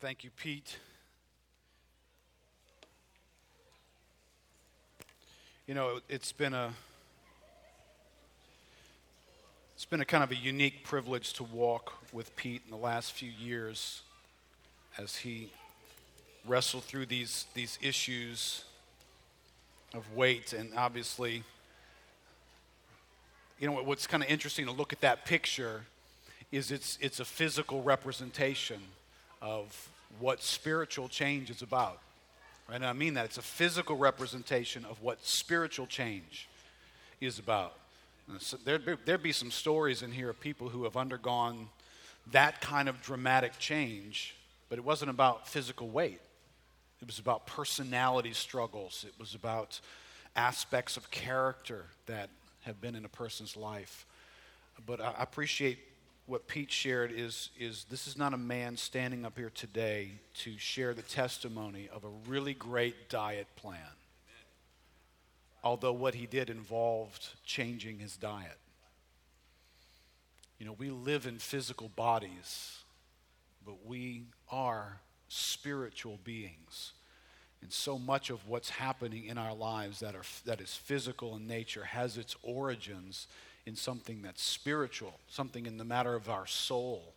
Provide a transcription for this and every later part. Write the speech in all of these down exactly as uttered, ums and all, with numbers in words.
Thank you, Pete. You know, it's been a it's been a kind of a unique privilege to walk with Pete in the last few years as he wrestled through these these issues of weight, and obviously, you know, what's kind of interesting to look at that picture is it's it's a physical representation of what spiritual change is about. And I mean that. It's a physical representation of what spiritual change is about. So there'd, there'd be some stories in here of people who have undergone that kind of dramatic change, but it wasn't about physical weight. It was about personality struggles. It was about aspects of character that have been in a person's life. But I appreciate what Pete shared is, is this is not a man standing up here today to share the testimony of a really great diet plan. Amen. Although what he did involved changing his diet. You know, we live in physical bodies, but we are spiritual beings. And so much of what's happening in our lives that are that is physical in nature has its origins in something that's spiritual, something in the matter of our soul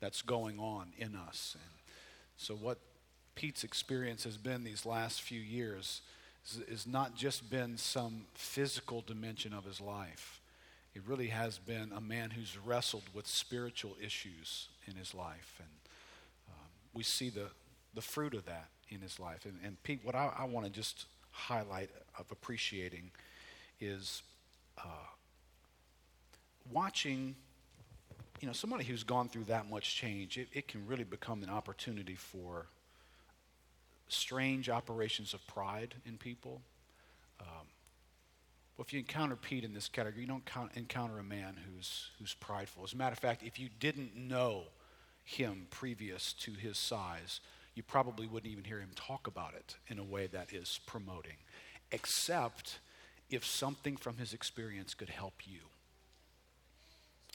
that's going on in us. And so what Pete's experience has been these last few years is, is not just been some physical dimension of his life. It really has been a man who's wrestled with spiritual issues in his life. And um, we see the, the fruit of that in his life. And, and Pete, what I, I want to just highlight of appreciating is... Uh, Watching, you know, somebody who's gone through that much change, it, it can really become an opportunity for strange operations of pride in people. Um, well, if you encounter Pete in this category, you don't count, encounter a man who's who's prideful. As a matter of fact, if you didn't know him previous to his size, you probably wouldn't even hear him talk about it in a way that is promoting, except if something from his experience could help you.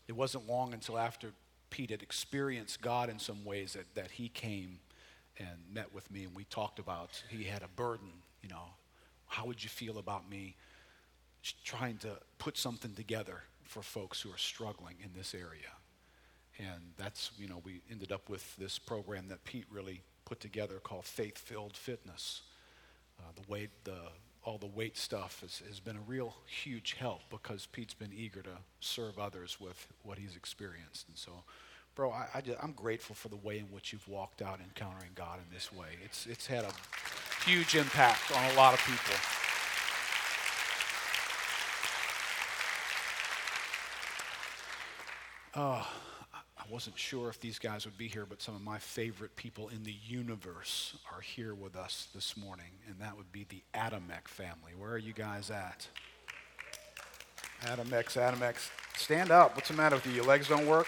It wasn't long until after Pete had experienced God in some ways that, that he came and met with me, and we talked about he had a burden, you know. How would you feel about me trying to put something together for folks who are struggling in this area? And that's, you know, we ended up with this program that Pete really put together called Faith-Filled Fitness. Uh, the weight, the all the weight stuff has, has been a real huge help because Pete's been eager to serve others with what he's experienced. And so, bro, I, I just, I'm grateful for the way in which you've walked out encountering God in this way. It's it's had a huge impact on a lot of people. Oh, I wasn't sure if these guys would be here, but some of my favorite people in the universe are here with us this morning, and that would be the Adamek family. Where are you guys at? Adameks, Adameks, stand up. What's the matter with you? Your legs don't work?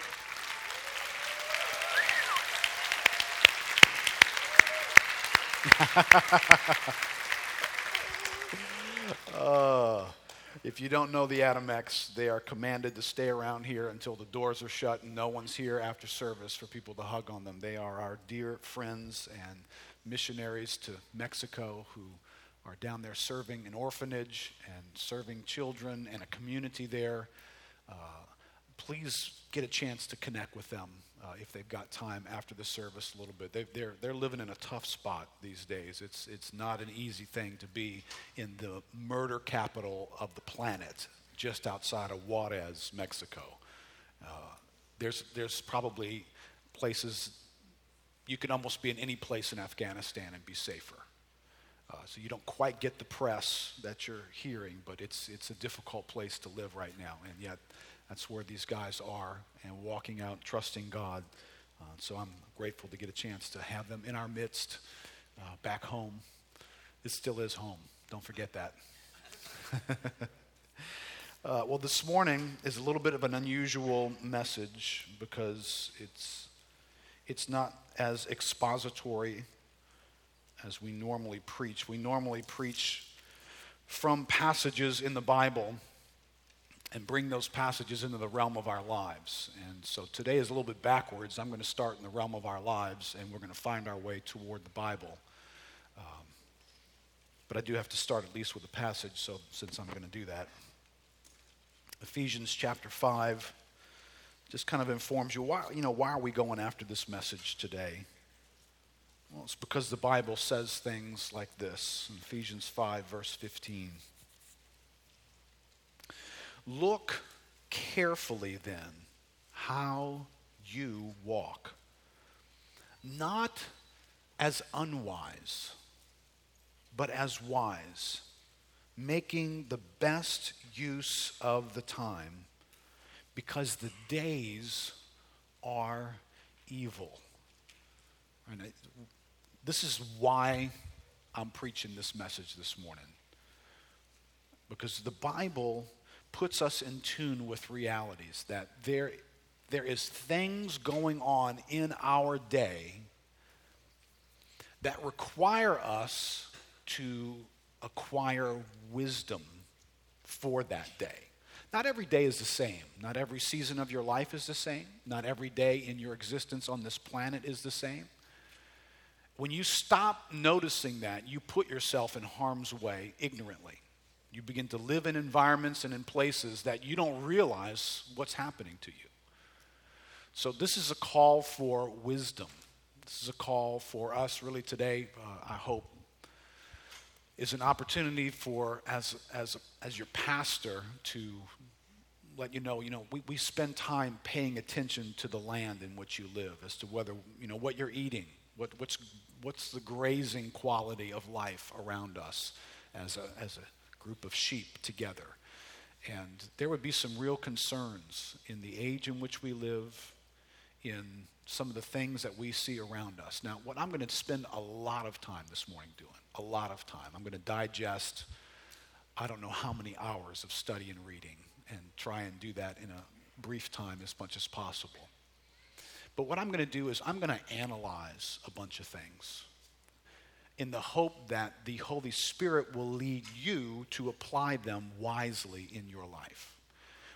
Oh. uh. If you don't know the Adameks, they are commanded to stay around here until the doors are shut and no one's here after service for people to hug on them. They are our dear friends and missionaries to Mexico who are down there serving an orphanage and serving children and a community there. Uh, please get a chance to connect with them uh, if they've got time after the service a little bit. They've, they're they're living in a tough spot these days. It's it's not an easy thing to be in the murder capital of the planet, just outside of Juárez, Mexico. Uh, there's there's probably places you could almost be in any place in Afghanistan and be safer. Uh, so you don't quite get the press that you're hearing, but it's it's a difficult place to live right now, and yet. That's where these guys are and walking out, trusting God. Uh, so I'm grateful to get a chance to have them in our midst, uh, back home. It still is home. Don't forget that. uh, well, this morning is a little bit of an unusual message because it's it's not as expository as we normally preach. We normally preach from passages in the Bible and bring those passages into the realm of our lives. And so today is a little bit backwards. I'm going to start in the realm of our lives, and we're going to find our way toward the Bible. Um, but I do have to start at least with a passage, so since I'm going to do that. Ephesians chapter five just kind of informs you, why, you know, why are we going after this message today? Well, it's because the Bible says things like this, in Ephesians five, verse fifteen. Look carefully then how you walk, not as unwise, but as wise, making the best use of the time, because the days are evil. And I, this is why I'm preaching this message this morning, because the Bible puts us in tune with realities, that there, there is things going on in our day that require us to acquire wisdom for that day. Not every day is the same. Not every season of your life is the same. Not every day in your existence on this planet is the same. When you stop noticing that, you put yourself in harm's way ignorantly. You begin to live in environments and in places that you don't realize what's happening to you. So this is a call for wisdom. This is a call for us really today, uh, I hope, is an opportunity for, as as as your pastor, to let you know, you know, we, we spend time paying attention to the land in which you live, as to whether, you know, what you're eating, what what's what's the grazing quality of life around us as a as a group of sheep together. And there would be some real concerns in the age in which we live, in some of the things that we see around us. Now, what I'm going to spend a lot of time this morning doing, a lot of time. I'm going to digest, I don't know how many hours of study and reading, and try and do that in a brief time as much as possible. But what I'm going to do is I'm going to analyze a bunch of things, in the hope that the Holy Spirit will lead you to apply them wisely in your life.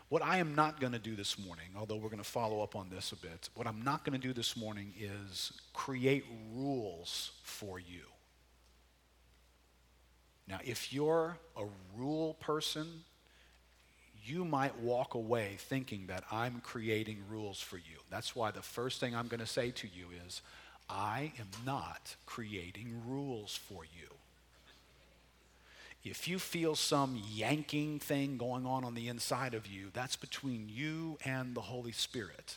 What I am not going to do this morning, although we're going to follow up on this a bit, what I'm not going to do this morning is create rules for you. Now, if you're a rule person, you might walk away thinking that I'm creating rules for you. That's why the first thing I'm going to say to you is, I am not creating rules for you. If you feel some yanking thing going on on the inside of you, that's between you and the Holy Spirit.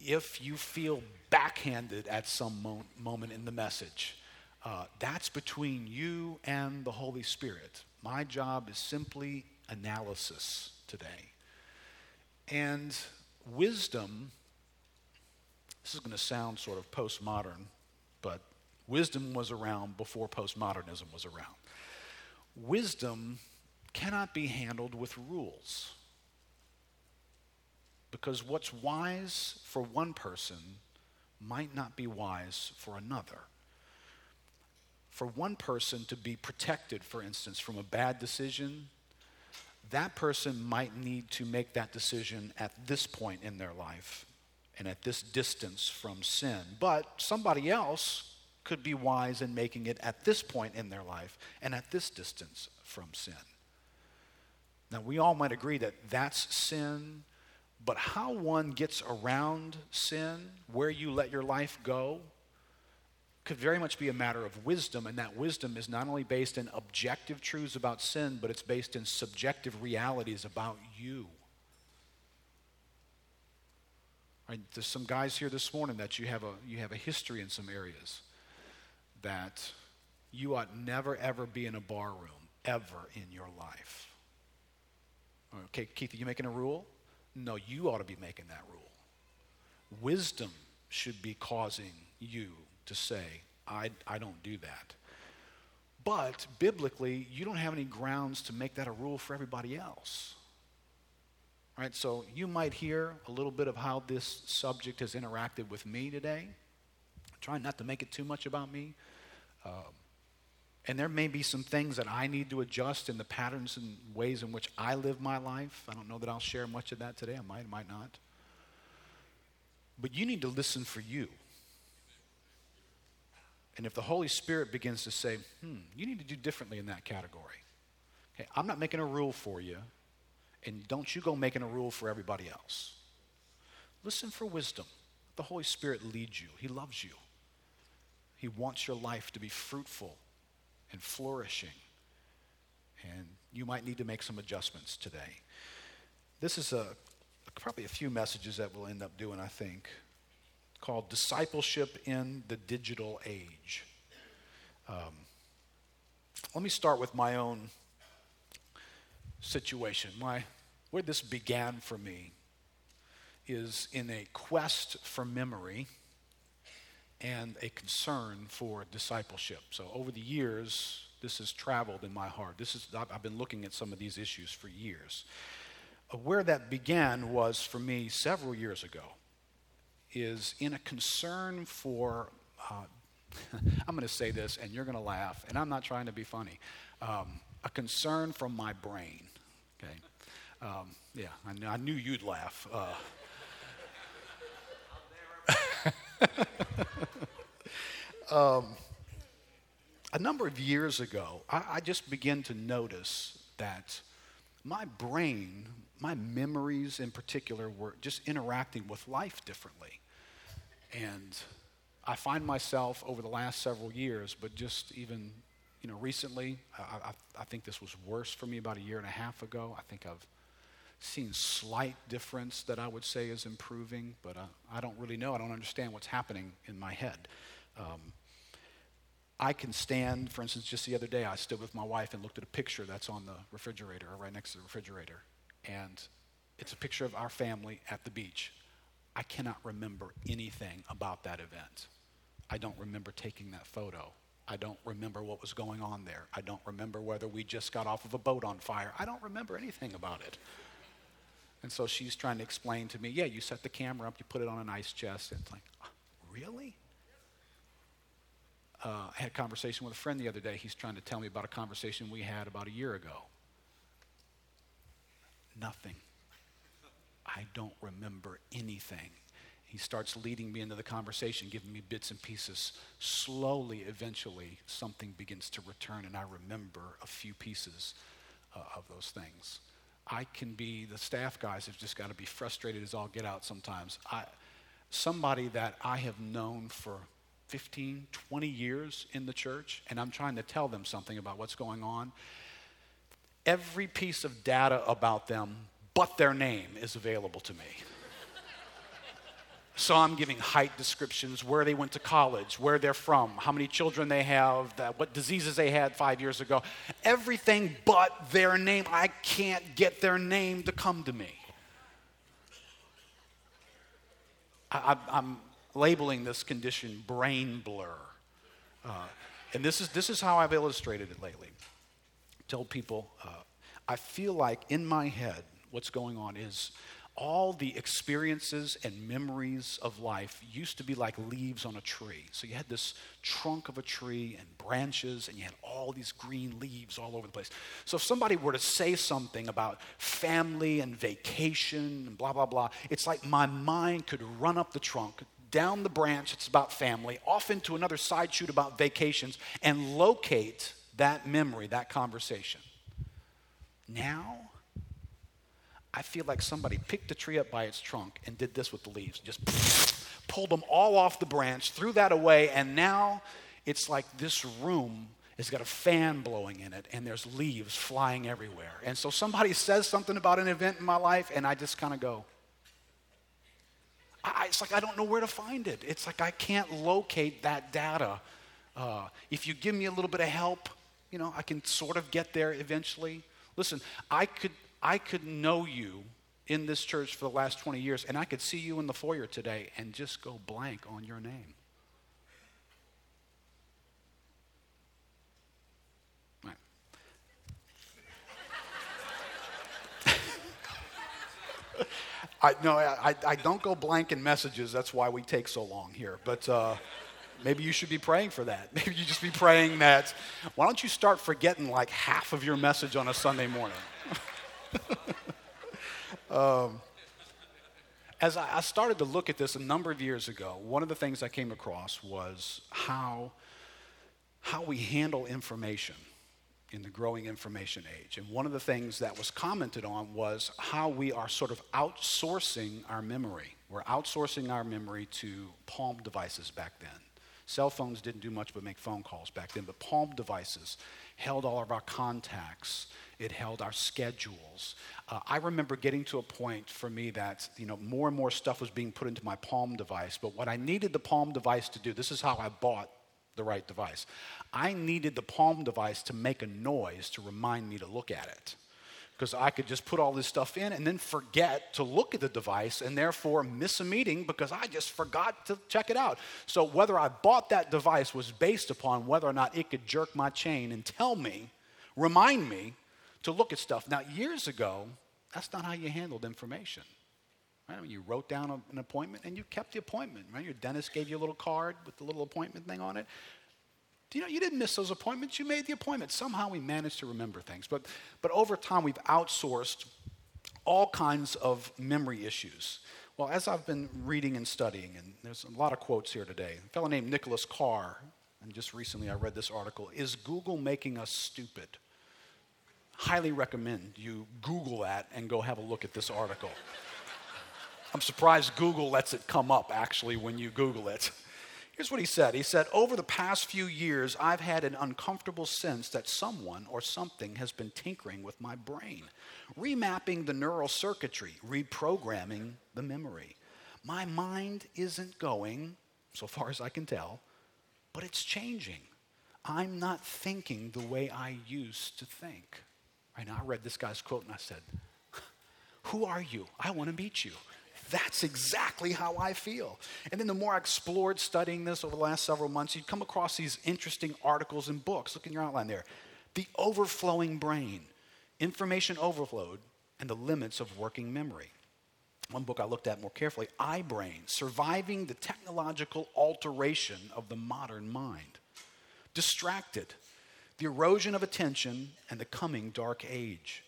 If you feel backhanded at some mo- moment in the message, uh, that's between you and the Holy Spirit. My job is simply analysis today. And wisdom... This is going to sound sort of postmodern, but wisdom was around before postmodernism was around. Wisdom cannot be handled with rules, because what's wise for one person might not be wise for another. For one person to be protected, for instance, from a bad decision, that person might need to make that decision at this point in their life, and at this distance from sin. But somebody else could be wise in making it at this point in their life and at this distance from sin. Now, we all might agree that that's sin, but how one gets around sin, where you let your life go, could very much be a matter of wisdom, and that wisdom is not only based in objective truths about sin, but it's based in subjective realities about you. Right, there's some guys here this morning that you have a you have a history in some areas that you ought never, ever be in a bar room, ever in your life. Okay, Keith, are you making a rule? No, you ought to be making that rule. Wisdom should be causing you to say, I, I don't do that. But biblically, you don't have any grounds to make that a rule for everybody else. All right, so you might hear a little bit of how this subject has interacted with me today. I'm trying not to make it too much about me. Uh, And there may be some things that I need to adjust in the patterns and ways in which I live my life. I don't know that I'll share much of that today. I might, I might not. But you need to listen for you. And if the Holy Spirit begins to say, hmm, you need to do differently in that category. Okay, I'm not making a rule for you. And don't you go making a rule for everybody else. Listen for wisdom. The Holy Spirit leads you. He loves you. He wants your life to be fruitful and flourishing. And you might need to make some adjustments today. This is a probably a few messages that we'll end up doing, I think, called Discipleship in the Digital Age. Um, let me start with my own situation. My where this began for me is in a quest for memory and a concern for discipleship. So over the years, this has traveled in my heart. This is I've been looking at some of these issues for years. Where that began was for me several years ago is in a concern for, uh, I'm going to say this and you're going to laugh, and I'm not trying to be funny, um, a concern from my brain, okay? Um, yeah, I knew, I knew you'd laugh. Uh, um, a number of years ago, I, I just began to notice that my brain, my memories in particular, were just interacting with life differently. And I find myself over the last several years, but just even, you know, recently, I, I, I think this was worse for me about a year and a half ago. I think I've seen slight difference that I would say is improving, but I, I don't really know. I don't understand what's happening in my head. Um, I can stand, for instance, just the other day, I stood with my wife and looked at a picture that's on the refrigerator, or right next to the refrigerator, and it's a picture of our family at the beach. I cannot remember anything about that event. I don't remember taking that photo. I don't remember what was going on there. I don't remember whether we just got off of a boat on fire. I don't remember anything about it. And so she's trying to explain to me, yeah, you set the camera up, you put it on an ice chest. And it's like, oh, really? Uh, I had a conversation with a friend the other day. He's trying to tell me about a conversation we had about a year ago. Nothing. I don't remember anything. He starts leading me into the conversation, giving me bits and pieces. Slowly, eventually, something begins to return, and I remember a few pieces uh, of those things. I can be, the staff guys have just got to be frustrated as all get out sometimes. I, somebody that I have known for fifteen, twenty years in the church, and I'm trying to tell them something about what's going on. Every piece of data about them but their name is available to me. So I'm giving height descriptions, where they went to college, where they're from, how many children they have, that, what diseases they had five years ago. Everything but their name. I can't get their name to come to me. I, I, I'm labeling this condition brain blur. Uh, and this is, this is how I've illustrated it lately. Told people, uh, I feel like in my head what's going on is all the experiences and memories of life used to be like leaves on a tree. So you had this trunk of a tree and branches, and you had all these green leaves all over the place. So if somebody were to say something about family and vacation and blah, blah, blah, it's like my mind could run up the trunk, down the branch, it's about family, off into another side shoot about vacations, and locate that memory, that conversation. Now, I feel like somebody picked the tree up by its trunk and did this with the leaves, just pulled them all off the branch, threw that away, and now it's like this room has got a fan blowing in it, and there's leaves flying everywhere. And so somebody says something about an event in my life, and I just kind of go, I, it's like I don't know where to find it. It's like I can't locate that data. Uh, if you give me a little bit of help, you know, I can sort of get there eventually. Listen, I could... I could know you in this church for the last twenty years, and I could see you in the foyer today and just go blank on your name. Right. I, no, I, I don't go blank in messages. That's why we take so long here. But uh, Maybe you should be praying for that. Maybe you just be praying that, why don't you start forgetting like half of your message on a Sunday morning? um, as I, I started to look at this a number of years ago, one of the things I came across was how, how we handle information in the growing information age. And one of the things that was commented on was how we are sort of outsourcing our memory. We're outsourcing our memory to Palm devices back then. Cell phones didn't do much but make phone calls back then, but Palm devices held all of our contacts. It held our schedules. Uh, I remember getting to a point for me that, you know, more and more stuff was being put into my Palm device, but what I needed the Palm device to do, this is how I bought the right device. I needed the Palm device to make a noise to remind me to look at it, because I could just put all this stuff in and then forget to look at the device and therefore miss a meeting because I just forgot to check it out. So whether I bought that device was based upon whether or not it could jerk my chain and tell me, remind me to look at stuff. Now, years ago, that's not how you handled information. Right? I mean, you wrote down a, an appointment and you kept the appointment. Right? Your dentist gave you a little card with the little appointment thing on it. You know, you didn't miss those appointments. You made the appointment. Somehow we managed to remember things. But but over time, we've outsourced all kinds of memory issues. Well, as I've been reading and studying, and there's a lot of quotes here today. A fellow named Nicholas Carr, and just recently I read this article, "Is Google making us stupid?" Highly recommend you Google that and go have a look at this article. I'm surprised Google lets it come up, actually, when you Google it. Here's what he said. He said, over the past few years, I've had an uncomfortable sense that someone or something has been tinkering with my brain, remapping the neural circuitry, reprogramming the memory. My mind isn't going, so far as I can tell, but it's changing. I'm not thinking the way I used to think. Right now, I read this guy's quote and I said, who are you? I want to meet you. That's exactly how I feel. And then the more I explored studying this over the last several months, you'd come across these interesting articles and books. Look in your outline there. The Overflowing Brain, Information Overload, and the Limits of Working Memory. One book I looked at more carefully, iBrain, Surviving the Technological Alteration of the Modern Mind. Distracted, The Erosion of Attention and the Coming Dark Age.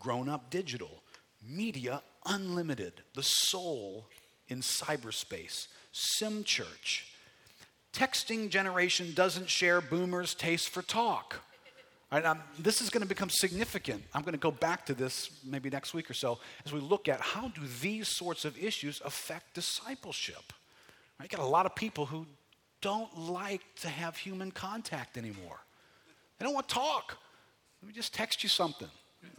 Grown Up Digital, Media Unlimited, The Soul in Cyberspace, Sim Church. Texting Generation Doesn't Share Boomers' Taste for Talk. All right, this is going to become significant. I'm going to go back to this maybe next week or so as we look at how do these sorts of issues affect discipleship. I right, got a lot of people who don't like to have human contact anymore. They don't want to talk. Let me just text you something.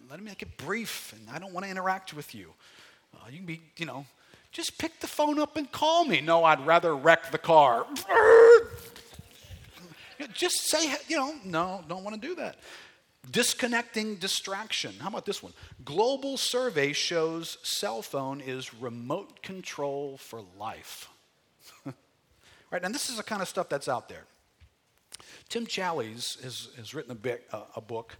Let me make it brief, and I don't want to interact with you. Uh, you can be, you know, just pick the phone up and call me. No, I'd rather wreck the car. Just say, you know, no, don't want to do that. Disconnecting distraction. How about this one? Global survey shows cell phone is remote control for life. Right, and this is the kind of stuff that's out there. Tim Challies has, has written a, bit, uh, a book.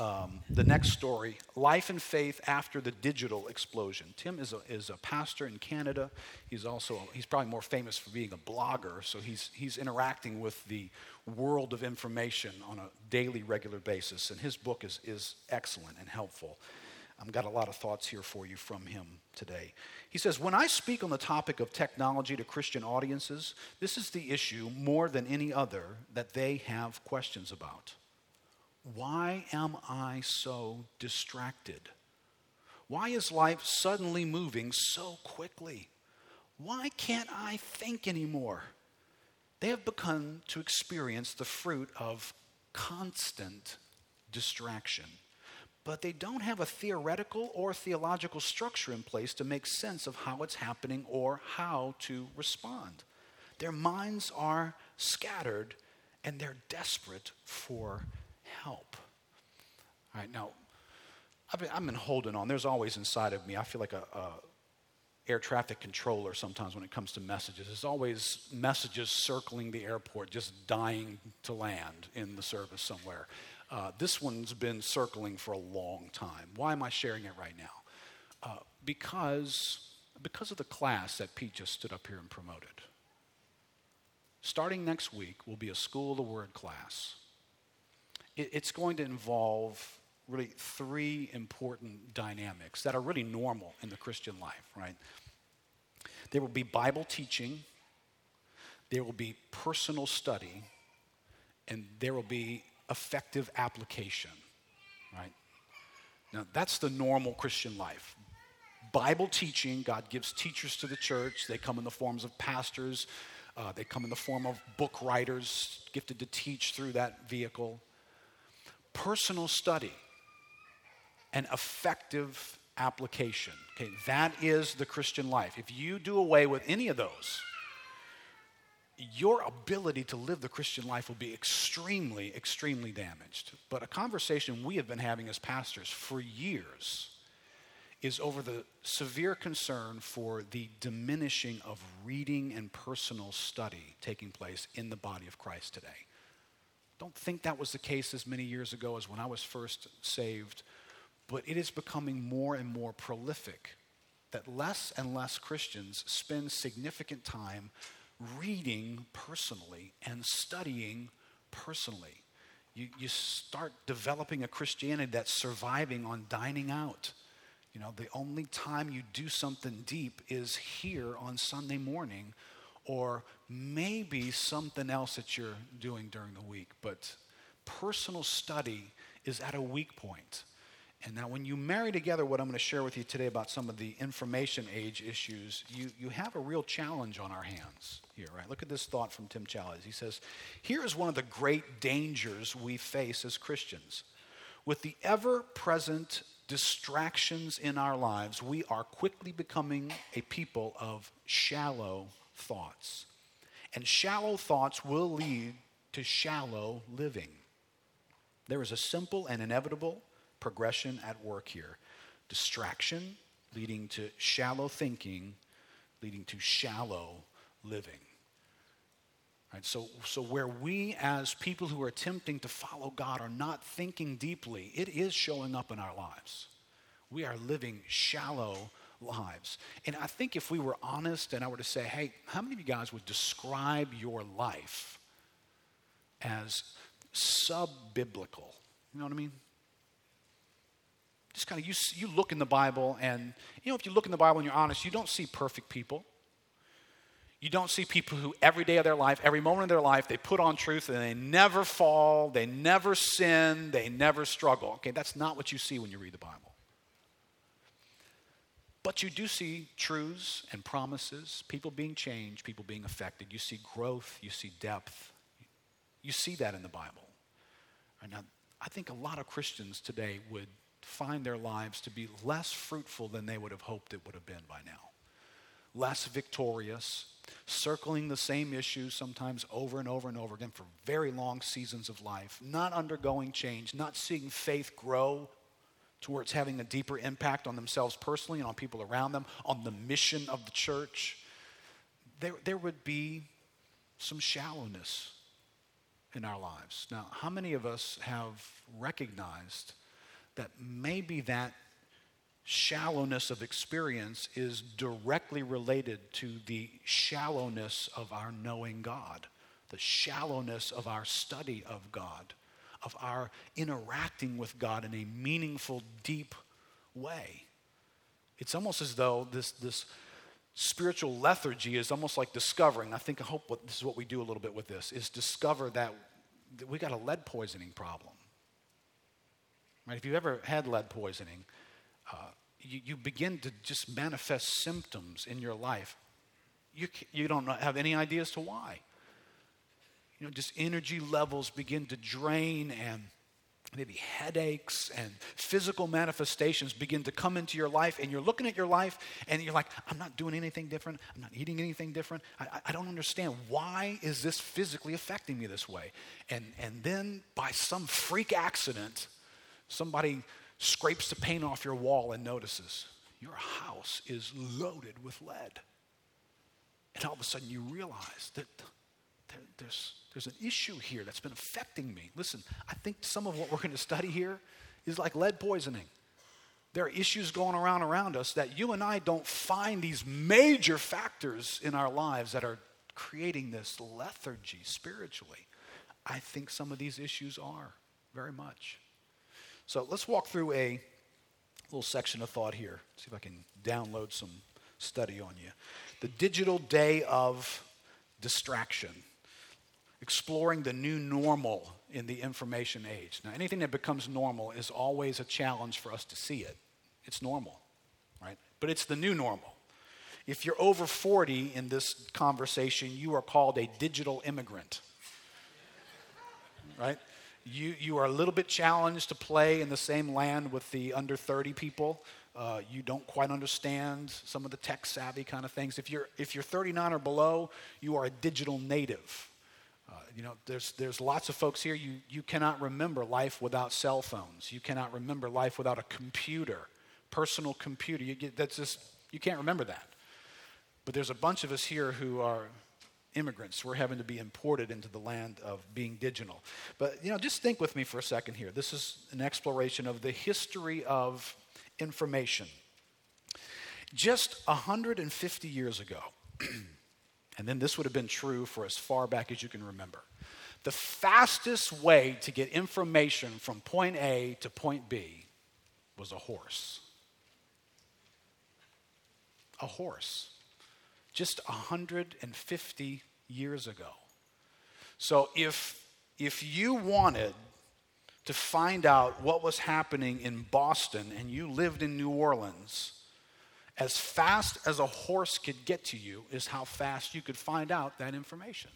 Um, the next story, Life and Faith After the Digital Explosion. Tim is a, is a pastor in Canada. He's also, a, he's probably more famous for being a blogger, so he's, he's interacting with the world of information on a daily, regular basis, and his book is, is excellent and helpful. I've got a lot of thoughts here for you from him today. He says, when I speak on the topic of technology to Christian audiences, this is the issue more than any other that they have questions about. Why am I so distracted? Why is life suddenly moving so quickly? Why can't I think anymore? They have begun to experience the fruit of constant distraction, but they don't have a theoretical or theological structure in place to make sense of how it's happening or how to respond. Their minds are scattered and they're desperate for help. All right, now, I've been, I've been holding on. There's always inside of me, I feel like a, a air traffic controller sometimes when it comes to messages. There's always messages circling the airport, just dying to land in the service somewhere. Uh, this one's been circling for a long time. Why am I sharing it right now? Uh, because, because of the class that Pete just stood up here and promoted. starting next week, will be a School of the Word class. It's going to involve really three important dynamics that are really normal in the Christian life, right? There will be Bible teaching, there will be personal study, and there will be effective application, right? Now, that's the normal Christian life. Bible teaching, God gives teachers to the church. They come in the forms of pastors. Uh, they come in the form of book writers gifted to teach through that vehicle. Personal study and effective application. Okay, that is the Christian life. If you do away with any of those, your ability to live the Christian life will be extremely, extremely damaged. But a conversation we have been having as pastors for years is over the severe concern for the diminishing of reading and personal study taking place in the body of Christ today. Don't think that was the case as many years ago as when I was first saved, but it is becoming more and more prolific that less and less Christians spend significant time reading personally and studying personally. You, you start developing a Christianity that's surviving on dining out. You know, the only time you do something deep is here on Sunday morning, or maybe something else that you're doing during the week. But personal study is at a weak point. And now when you marry together what I'm going to share with you today about some of the information age issues, you, you have a real challenge on our hands here, right? Look at this thought from Tim Challies. He says, here is one of the great dangers we face as Christians. With the ever-present distractions in our lives, we are quickly becoming a people of shallow thoughts. And shallow thoughts will lead to shallow living. There is a simple and inevitable progression at work here. Distraction leading to shallow thinking, leading to shallow living. Right, so, so where we as people who are attempting to follow God are not thinking deeply, it is showing up in our lives. We are living shallow lives. And I think if we were honest and I were to say, hey, how many of you guys would describe your life as sub-biblical? You know what I mean? Just kind of, you, you look in the Bible and, you know, if you look in the Bible and you're honest, you don't see perfect people. You don't see people who every day of their life, every moment of their life, they put on truth and they never fall, they never sin, they never struggle. Okay, that's not what you see when you read the Bible. But you do see truths and promises, people being changed, people being affected. You see growth, you see depth. You see that in the Bible. Right, now, I think a lot of Christians today would find their lives to be less fruitful than they would have hoped it would have been by now. Less victorious, circling the same issues sometimes over and over and over again for very long seasons of life, not undergoing change, not seeing faith grow towards having a deeper impact on themselves personally and on people around them, on the mission of the church. There, there would be some shallowness in our lives. Now, how many of us have recognized that maybe that shallowness of experience is directly related to the shallowness of our knowing God, the shallowness of our study of God, of our interacting with God in a meaningful, deep way? It's almost as though this, this spiritual lethargy is almost like discovering, I think, I hope what, this is what we do a little bit with this, is discover that, that we got a lead poisoning problem. Right? If you've ever had lead poisoning, Uh, you, you begin to just manifest symptoms in your life. You you don't have any idea as to why. You know, just energy levels begin to drain, and maybe headaches and physical manifestations begin to come into your life, and you're looking at your life, and you're like, I'm not doing anything different. I'm not eating anything different. I, I don't understand. Why is this physically affecting me this way? And and then by some freak accident, somebody scrapes the paint off your wall and notices your house is loaded with lead. And all of a sudden you realize that there, there's, there's an issue here that's been affecting me. Listen, I think some of what we're going to study here is like lead poisoning. There are issues going around around us that you and I don't find these major factors in our lives that are creating this lethargy spiritually? I think some of these issues are, very much. So let's walk through a little section of thought here. See if I can download some study on you. The digital day of distraction. Exploring the new normal in the information age. Now, anything that becomes normal is always a challenge for us to see it. It's normal, right? But it's the new normal. If you're over forty in this conversation, you are called a digital immigrant, right? You you are a little bit challenged to play in the same land with the under thirty people. Uh, you don't quite understand some of the tech savvy kind of things. If you're if you're thirty-nine or below, you are a digital native. Uh, you know, there's there's lots of folks here. You you cannot remember life without cell phones. You cannot remember life without a computer, personal computer. You get that's just you can't remember that. But there's a bunch of us here who are immigrants. We're having to be imported into the land of being digital. But, you know, just think with me for a second here. This is an exploration of the history of information. Just one hundred fifty years ago, and then this would have been true for as far back as you can remember, the fastest way to get information from point A to point B was a horse. A horse. Just one hundred fifty years ago. So if if you wanted to find out what was happening in Boston and you lived in New Orleans, as fast as a horse could get to you is how fast you could find out that information.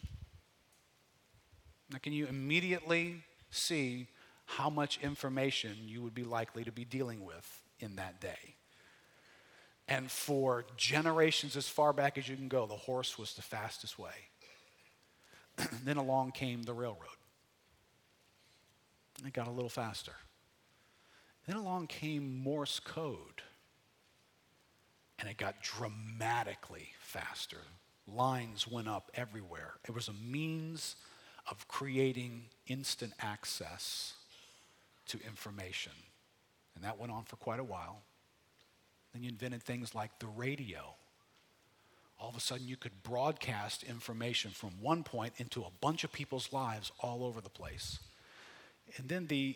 Now, can you immediately see how much information you would be likely to be dealing with in that day? And for generations as far back as you can go, the horse was the fastest way. Then along came the railroad. It got a little faster. Then along came Morse code. And it got dramatically faster. Lines went up everywhere. It was a means of creating instant access to information. And that went on for quite a while. Then you invented things like the radio. All of a sudden, you could broadcast information from one point into a bunch of people's lives all over the place. And then the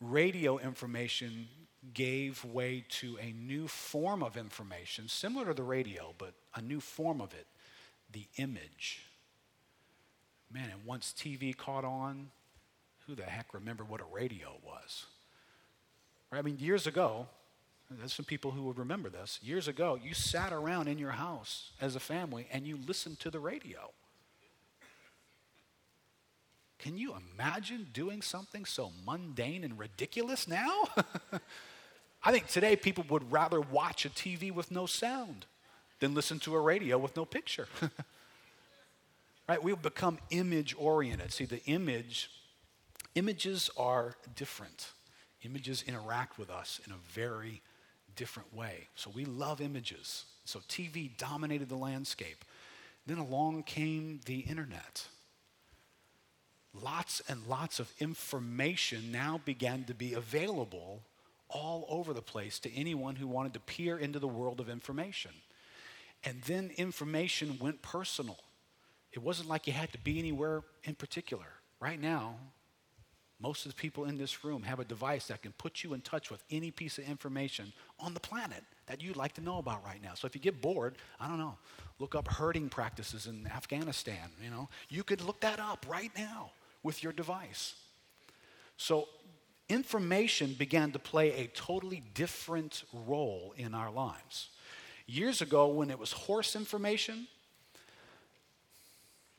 radio information gave way to a new form of information, similar to the radio, but a new form of it, the image. Man, and once T V caught on, who the heck remembered what a radio was? Right? I mean, years ago, there's some people who would remember this. Years ago, you sat around in your house as a family and you listened to the radio. Can you imagine doing something so mundane and ridiculous now? I think today people would rather watch a T V with no sound than listen to a radio with no picture. Right? We've become image-oriented. See, the image, images are different. Images interact with us in a very different way. So we love images. So T V dominated the landscape. Then along came the internet. Lots and lots of information now began to be available all over the place to anyone who wanted to peer into the world of information. And then information went personal. It wasn't like you had to be anywhere in particular. Right now, most of the people in this room have a device that can put you in touch with any piece of information on the planet that you'd like to know about right now. So if you get bored, I don't know, look up herding practices in Afghanistan, you know. You could look that up right now with your device. So information began to play a totally different role in our lives. Years ago, when it was horse information,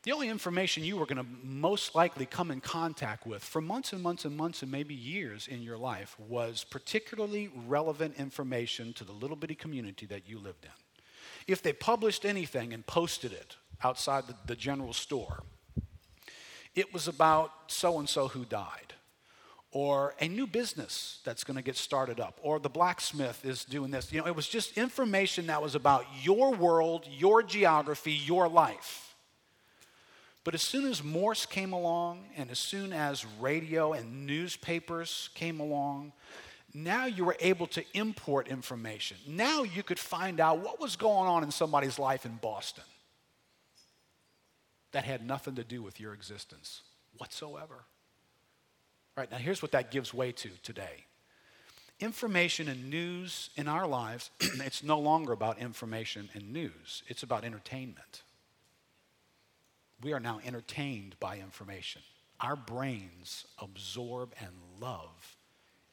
the only information you were going to most likely come in contact with for months and months and months and maybe years in your life was particularly relevant information to the little bitty community that you lived in. If they published anything and posted it outside the, the general store, it was about so-and-so who died, or a new business that's going to get started up, or the blacksmith is doing this. You know, it was just information that was about your world, your geography, your life. But as soon as Morse came along, and as soon as radio and newspapers came along, now you were able to import information. Now you could find out what was going on in somebody's life in Boston. that had nothing to do with your existence whatsoever. All right, now here's what that gives way to today. Information and news in our lives, it's no longer about information and news. It's about entertainment. We are now entertained by information. Our brains absorb and love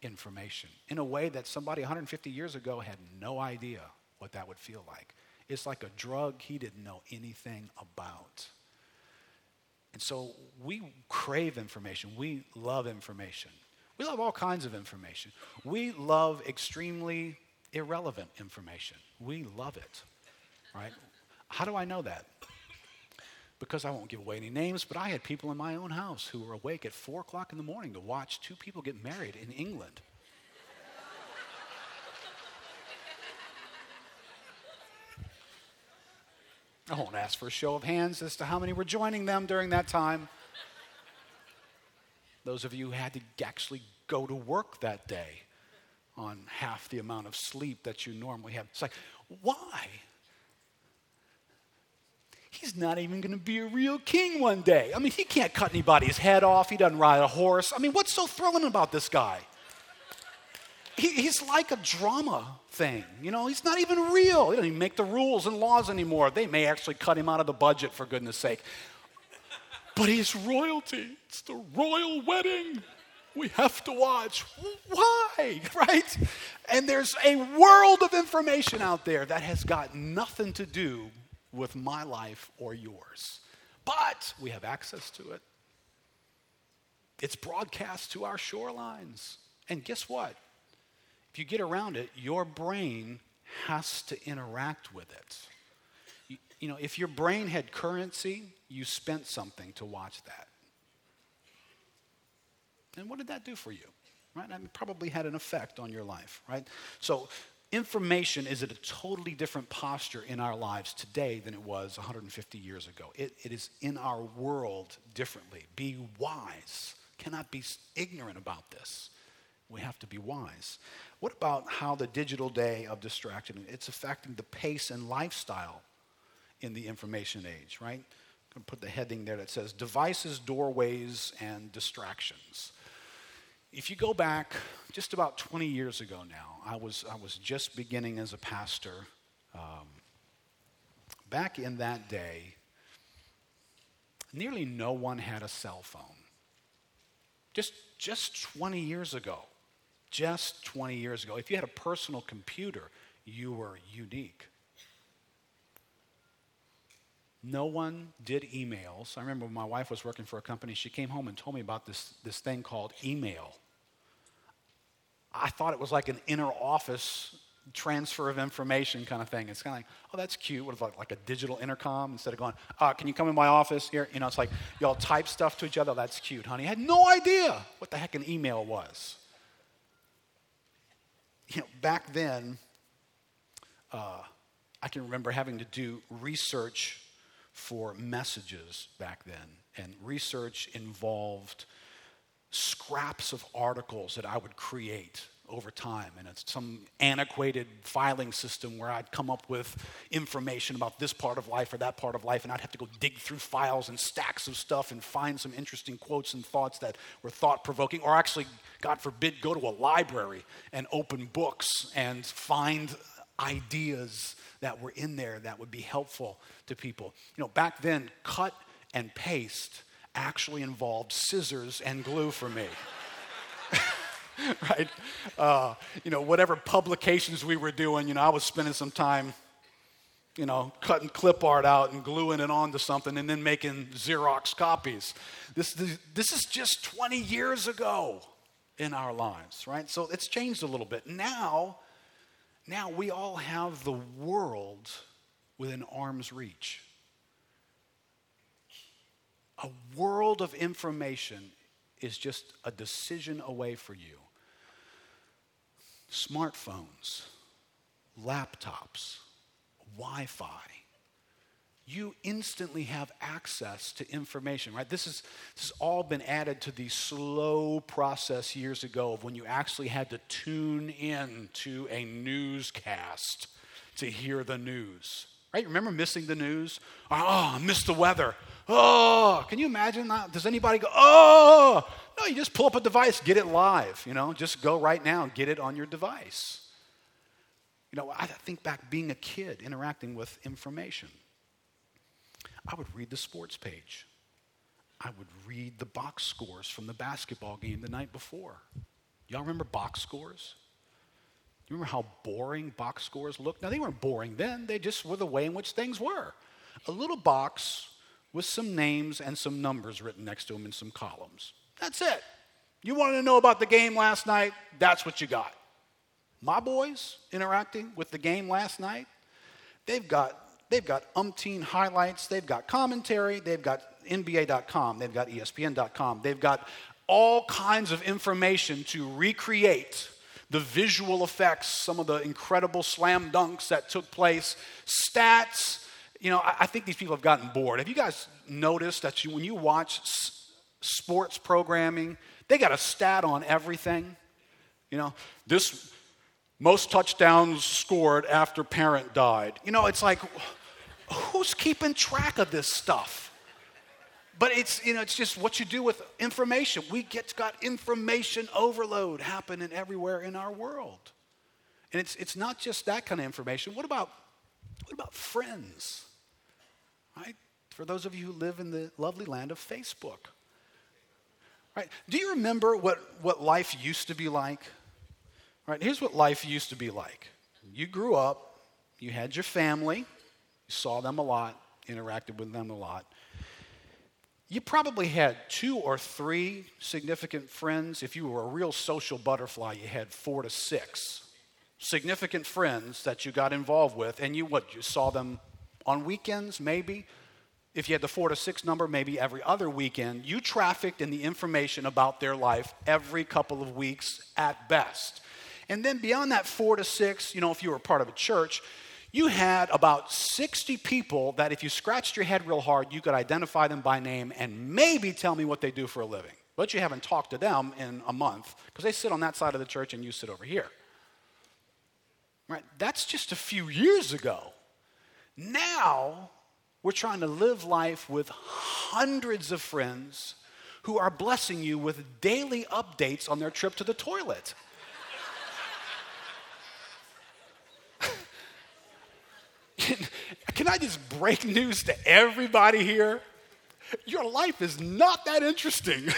information in a way that somebody one hundred fifty years ago had no idea what that would feel like. It's like a drug he didn't know anything about. And so we crave information. We love information. We love all kinds of information. We love extremely irrelevant information. We love it, right? How do I know that? Because I won't give away any names, but I had people in my own house who were awake at four o'clock in the morning to watch two people get married in England. I won't ask for a show of hands as to how many were joining them during that time. Those of you who had to actually go to work that day on half the amount of sleep that you normally have. It's like, why? He's not even going to be a real king one day. I mean, he can't cut anybody's head off. He doesn't ride a horse. I mean, what's so thrilling about this guy? He, he's like a drama thing. You know, he's not even real. He doesn't even make the rules and laws anymore. They may actually cut him out of the budget, for goodness sake. But he's royalty. It's the royal wedding. We have to watch. Why? Right? And there's a world of information out there that has got nothing to do with my life or yours. But we have access to it. It's broadcast to our shorelines. And guess what? If you get around it, your brain has to interact with it. You, you know, if your brain had currency, you spent something to watch that. And what did that do for you? Right? I mean, probably had an effect on your life, right? So information is at a totally different posture in our lives today than it was one hundred fifty years ago. It, it is in our world differently. Be wise. Cannot be ignorant about this. We have to be wise. What about how the digital day of distraction, it's affecting the pace and lifestyle in the information age, right? Put the heading there that says devices, doorways, and distractions. If you go back just about twenty years ago now, I was I was just beginning as a pastor. Um, back in that day, nearly no one had a cell phone. Just just twenty years ago, just twenty years ago, if you had a personal computer, you were unique. No one did emails. I remember when my wife was working for a company, she came home and told me about this, this thing called email. I thought it was like an inner office transfer of information kind of thing. It's kind of like, oh, that's cute. What about like a digital intercom? Instead of going, uh, can you come in my office here? You know, it's like y'all type stuff to each other. That's cute, honey. I had no idea what the heck an email was. You know, back then, uh, I can remember having to do research for messages back then. And research involved scraps of articles that I would create over time. And it's some antiquated filing system where I'd come up with information about this part of life or that part of life, and I'd have to go dig through files and stacks of stuff and find some interesting quotes and thoughts that were thought-provoking, or actually, God forbid, go to a library and open books and find ideas that were in there that would be helpful to people. You know, back then, cut and paste actually involved scissors and glue for me. Right? Uh, you know, whatever publications we were doing, you know, I was spending some time, you know, cutting clip art out and gluing it onto something and then making Xerox copies. This, this, this is just twenty years ago in our lives, right? So it's changed a little bit. Now... Now we all have the world within arm's reach. A world of information is just a decision away for you. Smartphones, laptops, Wi-Fi. You instantly have access to information, right? This is this has all been added to the slow process years ago of when you actually had to tune in to a newscast to hear the news, right? Remember missing the news? Oh, I missed the weather. oh, can you imagine that? Does anybody go, oh? No, you just pull up a device, get it live, you know, just go right now and get it on your device. You know, I think back being a kid, interacting with information. I would read the sports page. I would read the box scores from the basketball game the night before. Y'all remember box scores? You remember how boring box scores looked? Now, they weren't boring then. They just were the way in which things were. A little box with some names and some numbers written next to them in some columns. That's it. You wanted to know about the game last night, that's what you got. My boys interacting with the game last night, they've got They've got umpteen highlights, they've got commentary, they've got N B A dot com, they've got E S P N dot com, they've got all kinds of information to recreate the visual effects, some of the incredible slam dunks that took place, stats. You know, I, I think these people have gotten bored. Have you guys noticed that you, when you watch s- sports programming, they got a stat on everything? You know, this... most touchdowns scored after parent died. You know, it's like, who's keeping track of this stuff? But it's, you know, it's just what you do with information. We get got information overload happening everywhere in our world, and it's it's not just that kind of information. What about what about friends? Right? For those of you who live in the lovely land of Facebook, right? Do you remember what what life used to be like? Right, here's what life used to be like. You grew up, you had your family, you saw them a lot, interacted with them a lot. You probably had two or three significant friends. If you were a real social butterfly, you had four to six significant friends that you got involved with, and you what, you saw them on weekends, maybe. If you had the four to six number, maybe every other weekend. You trafficked in the information about their life every couple of weeks at best. And then beyond that four to six, you know, if you were part of a church, you had about sixty people that if you scratched your head real hard, you could identify them by name and maybe tell me what they do for a living. But you haven't talked to them in a month because they sit on that side of the church and you sit over here. Right? That's just a few years ago. Now we're trying to live life with hundreds of friends who are blessing you with daily updates on their trip to the toilet. Can I just break news to everybody here? Your life is not that interesting.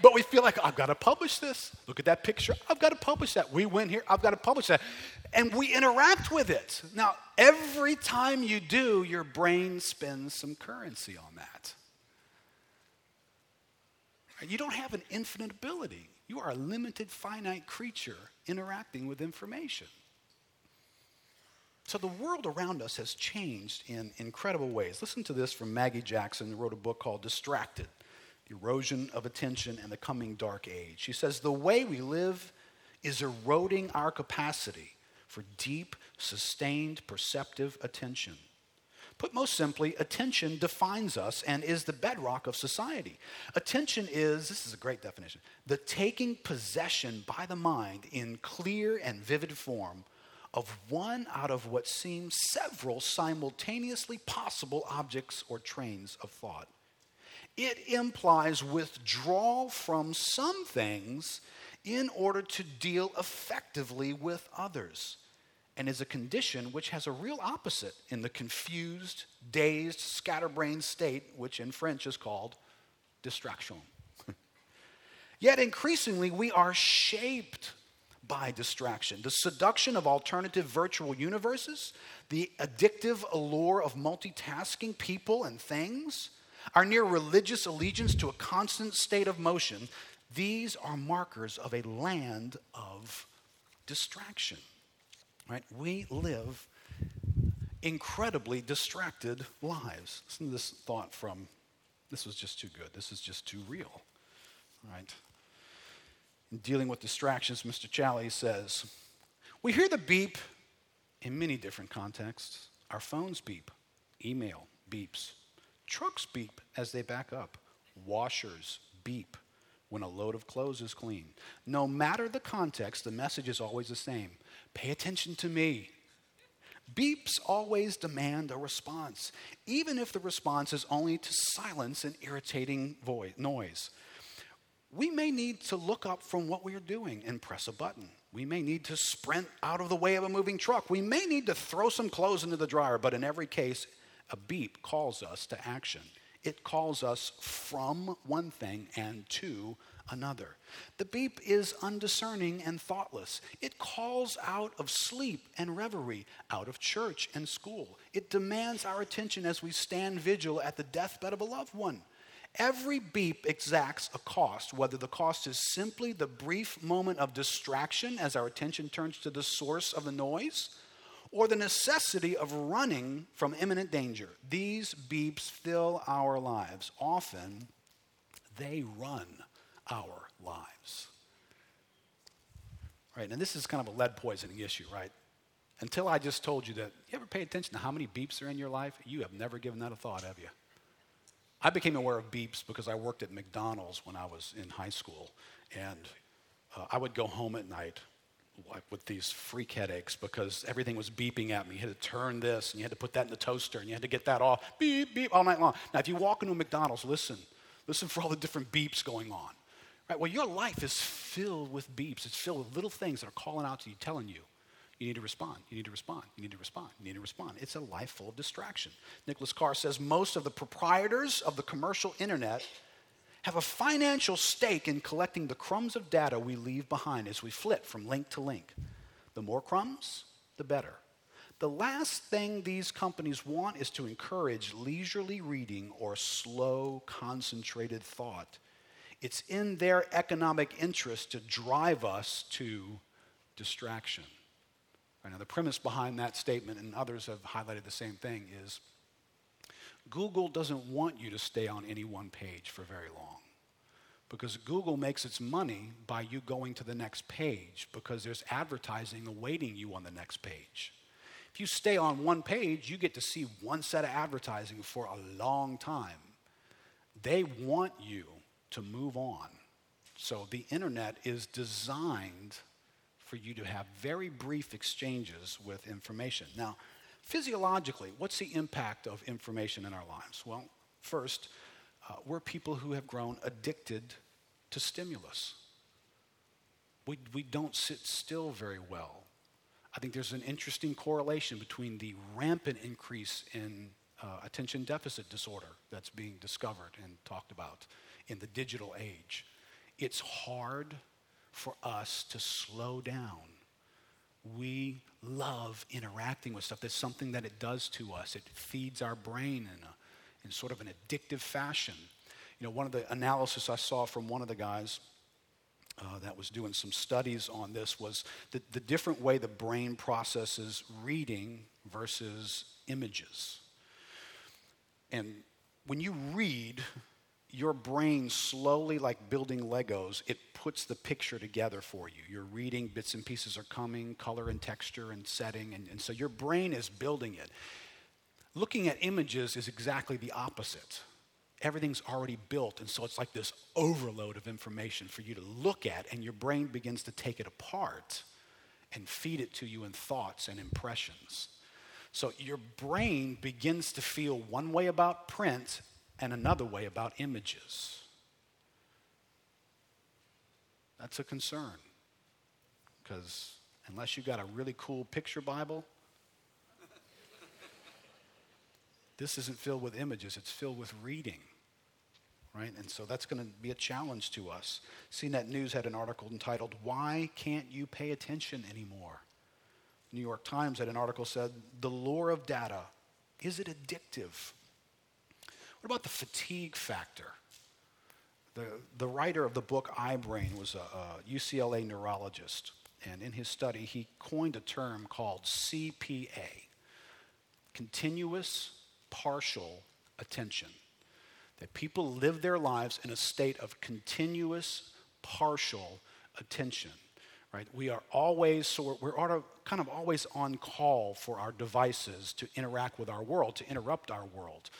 But we feel like, I've got to publish this. Look at that picture. I've got to publish that. We went here. I've got to publish that. And we interact with it. Now, every time you do, your brain spends some currency on that. You don't have an infinite ability. You are a limited, finite creature interacting with information. So the world around us has changed in incredible ways. Listen to this from Maggie Jackson, who wrote a book called Distracted, The Erosion of Attention and the Coming Dark Age. She says, the way we live is eroding our capacity for deep, sustained, perceptive attention. Put most simply, attention defines us and is the bedrock of society. Attention is, this is a great definition, the taking possession by the mind in clear and vivid form of one out of what seem several simultaneously possible objects or trains of thought. It implies withdrawal from some things in order to deal effectively with others, and is a condition which has a real opposite in the confused, dazed, scatterbrained state, which in French is called distraction. Yet increasingly, we are shaped by distraction, the seduction of alternative virtual universes, the addictive allure of multitasking people and things, our near religious allegiance to a constant state of motion. These are markers of a land of distraction. Right? We live incredibly distracted lives. Listen to this thought from, this was just too good, this is just too real. All right. Dealing with distractions, Mister Challies says, we hear the beep in many different contexts. Our phones beep, email beeps, trucks beep as they back up, washers beep when a load of clothes is clean. No matter the context, the message is always the same. Pay attention to me. Beeps always demand a response, even if the response is only to silence an irritating voice, noise. We may need to look up from what we are doing and press a button. We may need to sprint out of the way of a moving truck. We may need to throw some clothes into the dryer, but in every case, a beep calls us to action. It calls us from one thing and to another. The beep is undiscerning and thoughtless. It calls out of sleep and reverie, out of church and school. It demands our attention as we stand vigil at the deathbed of a loved one. Every beep exacts a cost, whether the cost is simply the brief moment of distraction as our attention turns to the source of the noise, or the necessity of running from imminent danger. These beeps fill our lives. Often, they run our lives. Right, and this is kind of a lead poisoning issue, right? Until I just told you that, you ever pay attention to how many beeps are in your life? You have never given that a thought, have you? I became aware of beeps because I worked at McDonald's when I was in high school, and uh, I would go home at night with these freak headaches because everything was beeping at me. You had to turn this, and you had to put that in the toaster, and you had to get that off, beep, beep, all night long. Now, if you walk into a McDonald's, listen. Listen for all the different beeps going on. Right? Well, your life is filled with beeps. It's filled with little things that are calling out to you, telling you, you need to respond, you need to respond, you need to respond, you need to respond. It's a life full of distraction. Nicholas Carr says most of the proprietors of the commercial internet have a financial stake in collecting the crumbs of data we leave behind as we flit from link to link. The more crumbs, the better. The last thing these companies want is to encourage leisurely reading or slow, concentrated thought. It's in their economic interest to drive us to distraction. Now, the premise behind that statement, and others have highlighted the same thing, is Google doesn't want you to stay on any one page for very long, because Google makes its money by you going to the next page, because there's advertising awaiting you on the next page. If you stay on one page, you get to see one set of advertising for a long time. They want you to move on. So the internet is designed for you to have very brief exchanges with information. Now, physiologically, what's the impact of information in our lives? Well, first, uh, we're people who have grown addicted to stimulus. We, we don't sit still very well. I think there's an interesting correlation between the rampant increase in uh, attention deficit disorder that's being discovered and talked about in the digital age. It's hard for us to slow down. We love interacting with stuff. There's something that it does to us. It feeds our brain in, a, in sort of an addictive fashion. You know, one of the analysis I saw from one of the guys uh, that was doing some studies on this was the, the different way the brain processes reading versus images. And when you read, your brain slowly, like building Legos, it puts the picture together for you. You're reading, bits and pieces are coming, color and texture and setting, and, and so your brain is building it. Looking at images is exactly the opposite. Everything's already built, and so it's like this overload of information for you to look at, and your brain begins to take it apart and feed it to you in thoughts and impressions. So your brain begins to feel one way about print and another way about images. That's a concern, because unless you got a really cool picture Bible, this isn't filled with images, it's filled with reading, right? And so that's going to be a challenge to us. C net News had an article entitled, "Why Can't You Pay Attention Anymore?" New York Times had an article said, "The Lure of Data, Is It Addictive?" What about the fatigue factor? The, the writer of the book iBrain was a, a U C L A neurologist, and in his study, he coined a term called C P A, continuous partial attention, that people live their lives in a state of continuous partial attention, right? We are always, so we're kind of always on call for our devices to interact with our world, to interrupt our world.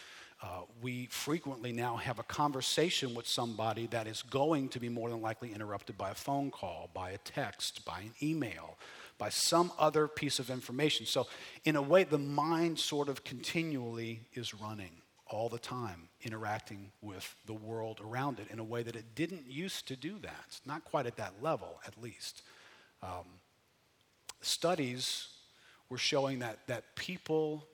Uh, we frequently now have a conversation with somebody that is going to be more than likely interrupted by a phone call, by a text, by an email, by some other piece of information. So in a way, the mind sort of continually is running all the time, interacting with the world around it in a way that it didn't used to do that. Not quite at that level, at least. Um, studies were showing that, that people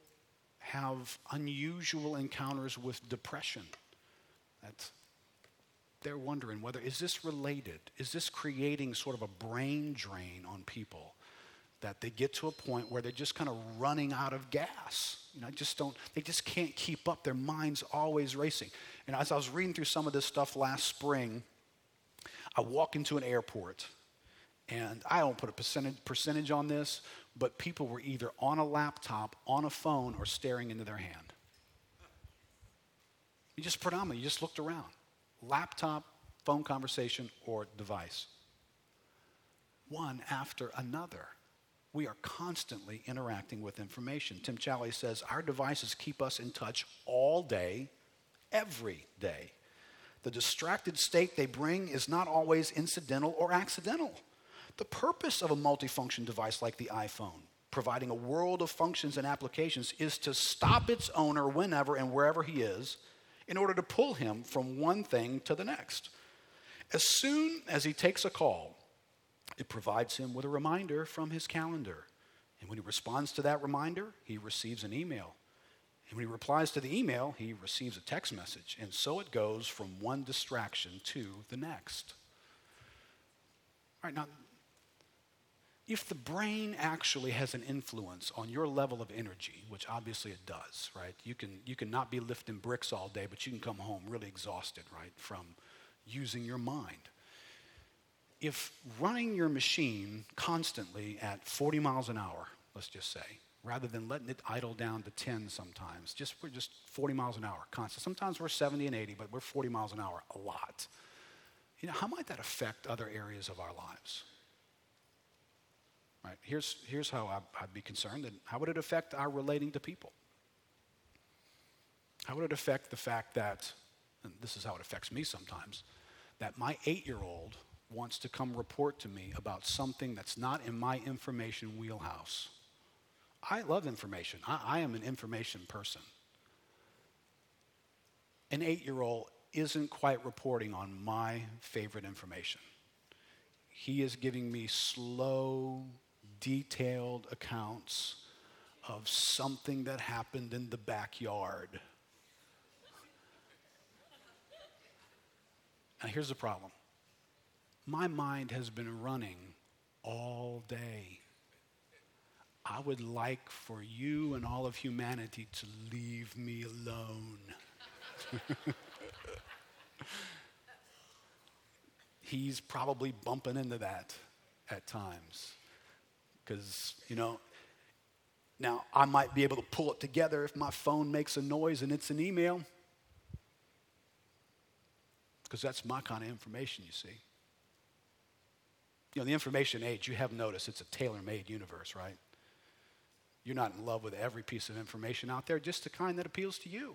have unusual encounters with depression. That's, they're wondering whether, is this related? Is this creating sort of a brain drain on people that they get to a point where they're just kind of running out of gas? You know, just don't, they just can't keep up. Their mind's always racing. And as I was reading through some of this stuff last spring, I walk into an airport, and I don't put a percentage percentage on this, but people were either on a laptop, on a phone, or staring into their hand. You just predominantly, you just looked around. Laptop, phone conversation, or device. One after another. We are constantly interacting with information. Tim Challies says, our devices keep us in touch all day, every day. The distracted state they bring is not always incidental or accidental. The purpose of a multifunction device like the iPhone, providing a world of functions and applications, is to stop its owner whenever and wherever he is in order to pull him from one thing to the next. As soon as he takes a call, it provides him with a reminder from his calendar. And when he responds to that reminder, he receives an email. And when he replies to the email, he receives a text message. And so it goes from one distraction to the next. All right, now, if the brain actually has an influence on your level of energy, which obviously it does, right? You can, you can not be lifting bricks all day, but you can come home really exhausted, right, from using your mind. If running your machine constantly at forty miles an hour, let's just say, rather than letting it idle down to ten sometimes, just we're just forty miles an hour constant. Sometimes we're seventy and eighty, but we're forty miles an hour a lot. You know, how might that affect other areas of our lives? Right? Here's, here's how I, I'd be concerned. And how would it affect our relating to people? How would it affect the fact that, and this is how it affects me sometimes, that my eight-year-old wants to come report to me about something that's not in my information wheelhouse. I love information. I, I am an information person. An eight-year-old isn't quite reporting on my favorite information. He is giving me slow, detailed accounts of something that happened in the backyard. Now, here's the problem. My mind has been running all day. I would like for you and all of humanity to leave me alone. He's probably bumping into that at times. Because, you know, now I might be able to pull it together if my phone makes a noise and it's an email. Because that's my kind of information, you see. You know, the information age, you have noticed it's a tailor-made universe, right? You're not in love with every piece of information out there, just the kind that appeals to you.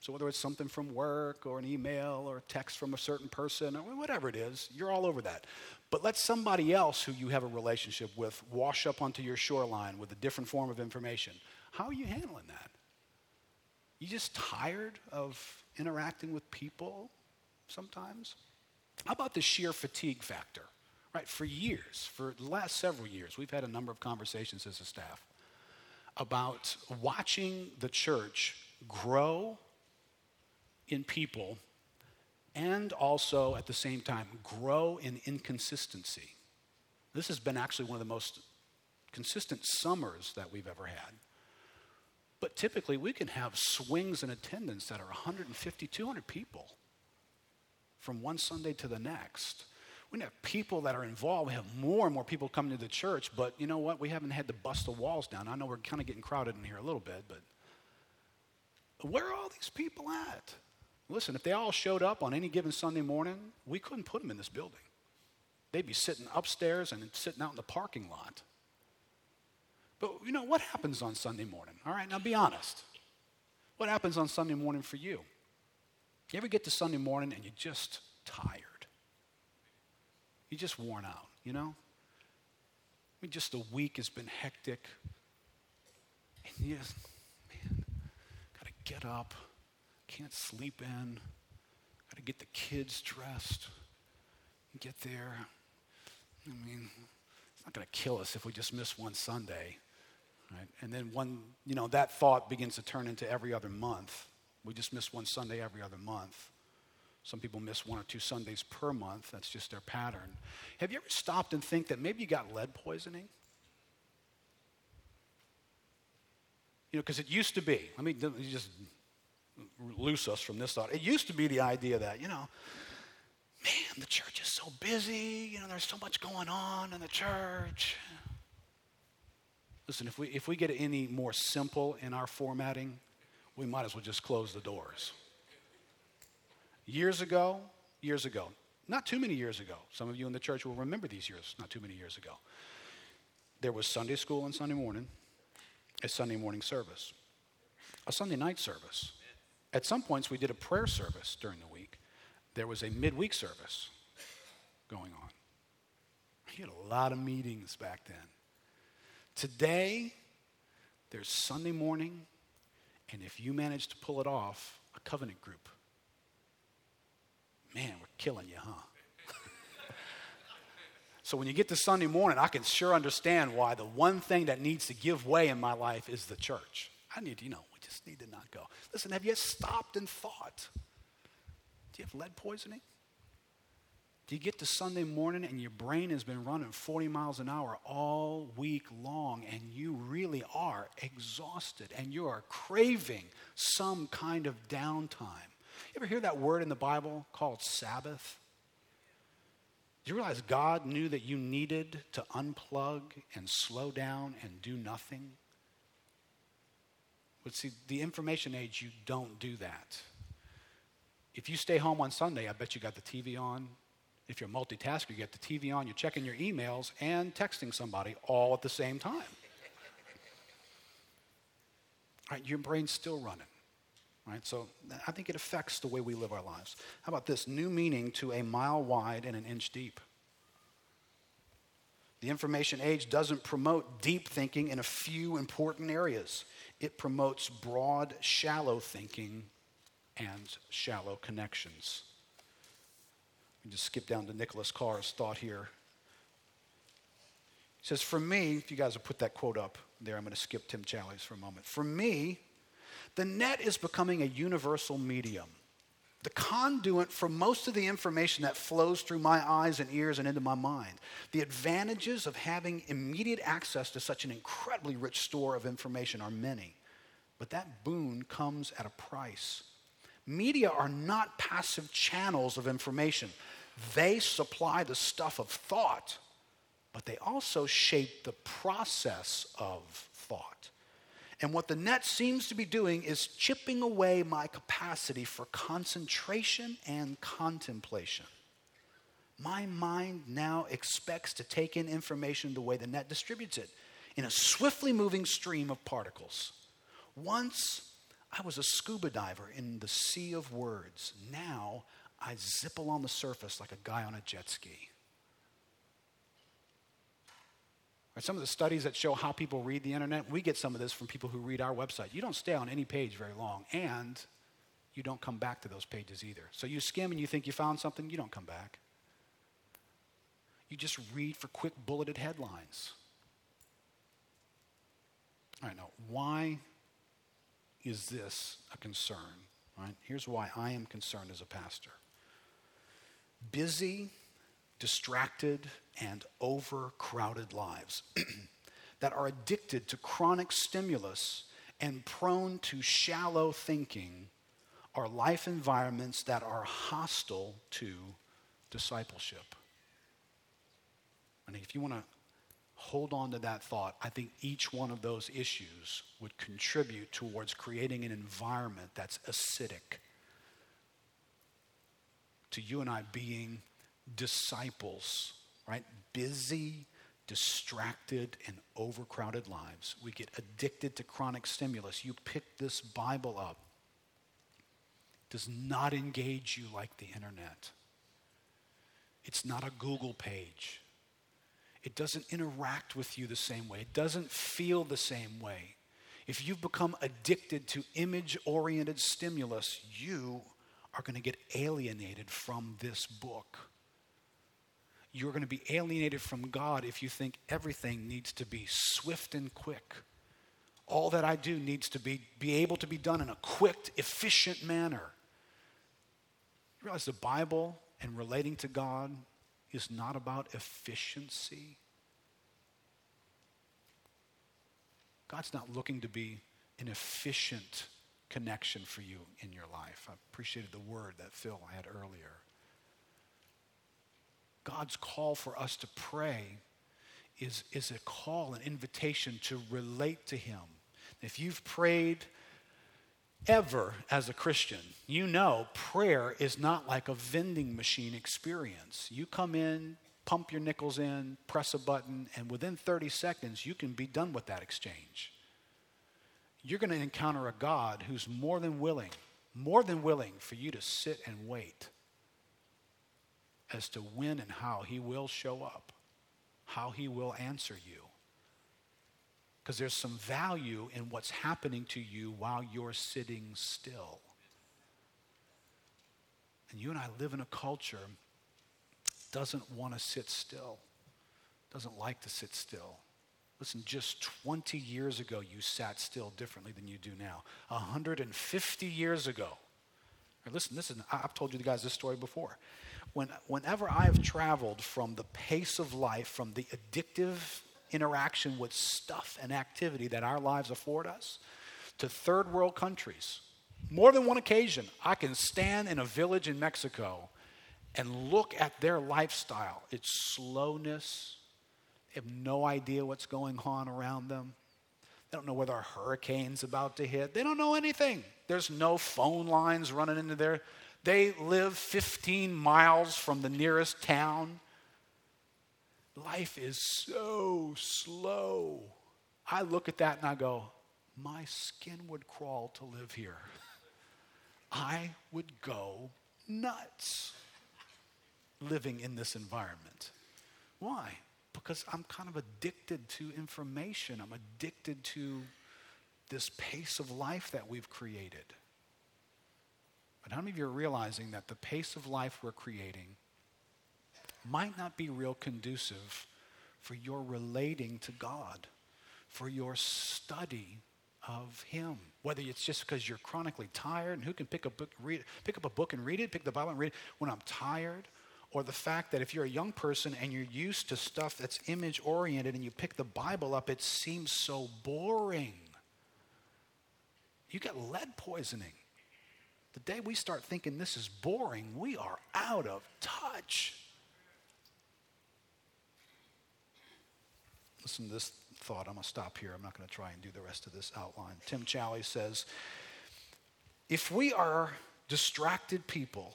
So whether it's something from work or an email or a text from a certain person or whatever it is, you're all over that. But let somebody else who you have a relationship with wash up onto your shoreline with a different form of information. How are you handling that? You just tired of interacting with people sometimes? How about the sheer fatigue factor? Right, for years, for the last several years, we've had a number of conversations as a staff about watching the church grow in people and also, at the same time, grow in inconsistency. This has been actually one of the most consistent summers that we've ever had. But typically, we can have swings in attendance that are one hundred fifty, two hundred people from one Sunday to the next. We have people that are involved. We have more and more people coming to the church, but you know what? We haven't had to bust the walls down. I know we're kind of getting crowded in here a little bit, but where are all these people at? Listen, if they all showed up on any given Sunday morning, we couldn't put them in this building. They'd be sitting upstairs and sitting out in the parking lot. But you know, what happens on Sunday morning? All right, now be honest. What happens on Sunday morning for you? You ever get to Sunday morning and you're just tired? You're just worn out, you know? I mean, just the week has been hectic. And you just, man, got to get up. Can't sleep in. Got to get the kids dressed. Get there. I mean, it's not going to kill us if we just miss one Sunday. Right? And then one, you know, that thought begins to turn into every other month. We just miss one Sunday every other month. Some people miss one or two Sundays per month. That's just their pattern. Have you ever stopped and think that maybe you got lead poisoning? You know, because it used to be. Let me just loose us from this thought. It used to be the idea that, you know, man, the church is so busy. You know, there's so much going on in the church. Listen, if we if we get any more simple in our formatting, we might as well just close the doors. Years ago, years ago, not too many years ago, some of you in the church will remember these years, not too many years ago, there was Sunday school on Sunday morning, a Sunday morning service, a Sunday night service. At some points, we did a prayer service during the week. There was a midweek service going on. We had a lot of meetings back then. Today, there's Sunday morning, and if you manage to pull it off, a covenant group. Man, we're killing you, huh? So when you get to Sunday morning, I can sure understand why the one thing that needs to give way in my life is the church. I need to, you know, we just need to not go. Listen, have you stopped and thought? Do you have lead poisoning? Do you get to Sunday morning and your brain has been running forty miles an hour all week long and you really are exhausted and you are craving some kind of downtime? You ever hear that word in the Bible called Sabbath? Do you realize God knew that you needed to unplug and slow down and do nothing? But see, the information age, you don't do that. If you stay home on Sunday, I bet you got the T V on. If you're a multitasker, you got the T V on, you're checking your emails and texting somebody all at the same time. Right, your brain's still running. Right, so I think it affects the way we live our lives. How about this? New meaning to a mile wide and an inch deep. The information age doesn't promote deep thinking in a few important areas. It promotes broad, shallow thinking and shallow connections. We just skip down to Nicholas Carr's thought here. He says, for me, if you guys will put that quote up there, I'm going to skip Tim Challies for a moment. For me, the net is becoming a universal medium, the conduit for most of the information that flows through my eyes and ears and into my mind. The advantages of having immediate access to such an incredibly rich store of information are many, but that boon comes at a price. Media are not passive channels of information. They supply the stuff of thought, but they also shape the process of thought. And what the net seems to be doing is chipping away my capacity for concentration and contemplation. My mind now expects to take in information the way the net distributes it, in a swiftly moving stream of particles. Once I was a scuba diver in the sea of words. Now I zip along the surface like a guy on a jet ski. Some of the studies that show how people read the internet, we get some of this from people who read our website. You don't stay on any page very long, and you don't come back to those pages either. So you skim and you think you found something, you don't come back. You just read for quick bulleted headlines. All right, now, why is this a concern? All right, here's why I am concerned as a pastor. Busy, distracted, and overcrowded lives that are addicted to chronic stimulus and prone to shallow thinking are life environments that are hostile to discipleship. And if you want to hold on to that thought, I think each one of those issues would contribute towards creating an environment that's acidic to you and I being disciples, right? Busy, distracted, and overcrowded lives. We get addicted to chronic stimulus. You pick this Bible up. It does not engage you like the internet. It's not a Google page. It doesn't interact with you the same way. It doesn't feel the same way. If you've become addicted to image-oriented stimulus, you are going to get alienated from this book. You're going to be alienated from God if you think everything needs to be swift and quick. All that I do needs to be, be able to be done in a quick, efficient manner. You realize the Bible and relating to God is not about efficiency. God's not looking to be an efficient connection for you in your life. I appreciated the word that Phil had earlier. God's call for us to pray is, is a call, an invitation to relate to him. If you've prayed ever as a Christian, you know prayer is not like a vending machine experience. You come in, pump your nickels in, press a button, and within thirty seconds, you can be done with that exchange. You're going to encounter a God who's more than willing, more than willing for you to sit and wait as to when and how he will show up, how he will answer you. Because there's some value in what's happening to you while you're sitting still. And you and I live in a culture that doesn't want to sit still, doesn't like to sit still. Listen, just twenty years ago, you sat still differently than you do now. one hundred fifty years ago. Listen, this is, I've told you guys this story before. When, whenever I've traveled from the pace of life, from the addictive interaction with stuff and activity that our lives afford us, to third world countries, more than one occasion, I can stand in a village in Mexico and look at their lifestyle, its slowness. They have no idea what's going on around them. They don't know whether a hurricane's about to hit. They don't know anything. There's no phone lines running into there. They live fifteen miles from the nearest town. Life is so slow. I look at that and I go, my skin would crawl to live here. I would go nuts living in this environment. Why? Because I'm kind of addicted to information. I'm addicted to this pace of life that we've created. But how many of you are realizing that the pace of life we're creating might not be real conducive for your relating to God, for your study of him? Whether it's just because you're chronically tired, and who can pick a book, read, pick up a book and read it, pick the Bible and read it when I'm tired, or the fact that if you're a young person and you're used to stuff that's image-oriented and you pick the Bible up, it seems so boring. You get lead poisoning. The day we start thinking this is boring, we are out of touch. Listen to this thought. I'm going to stop here. I'm not going to try and do the rest of this outline. Tim Challies says, if we are distracted people,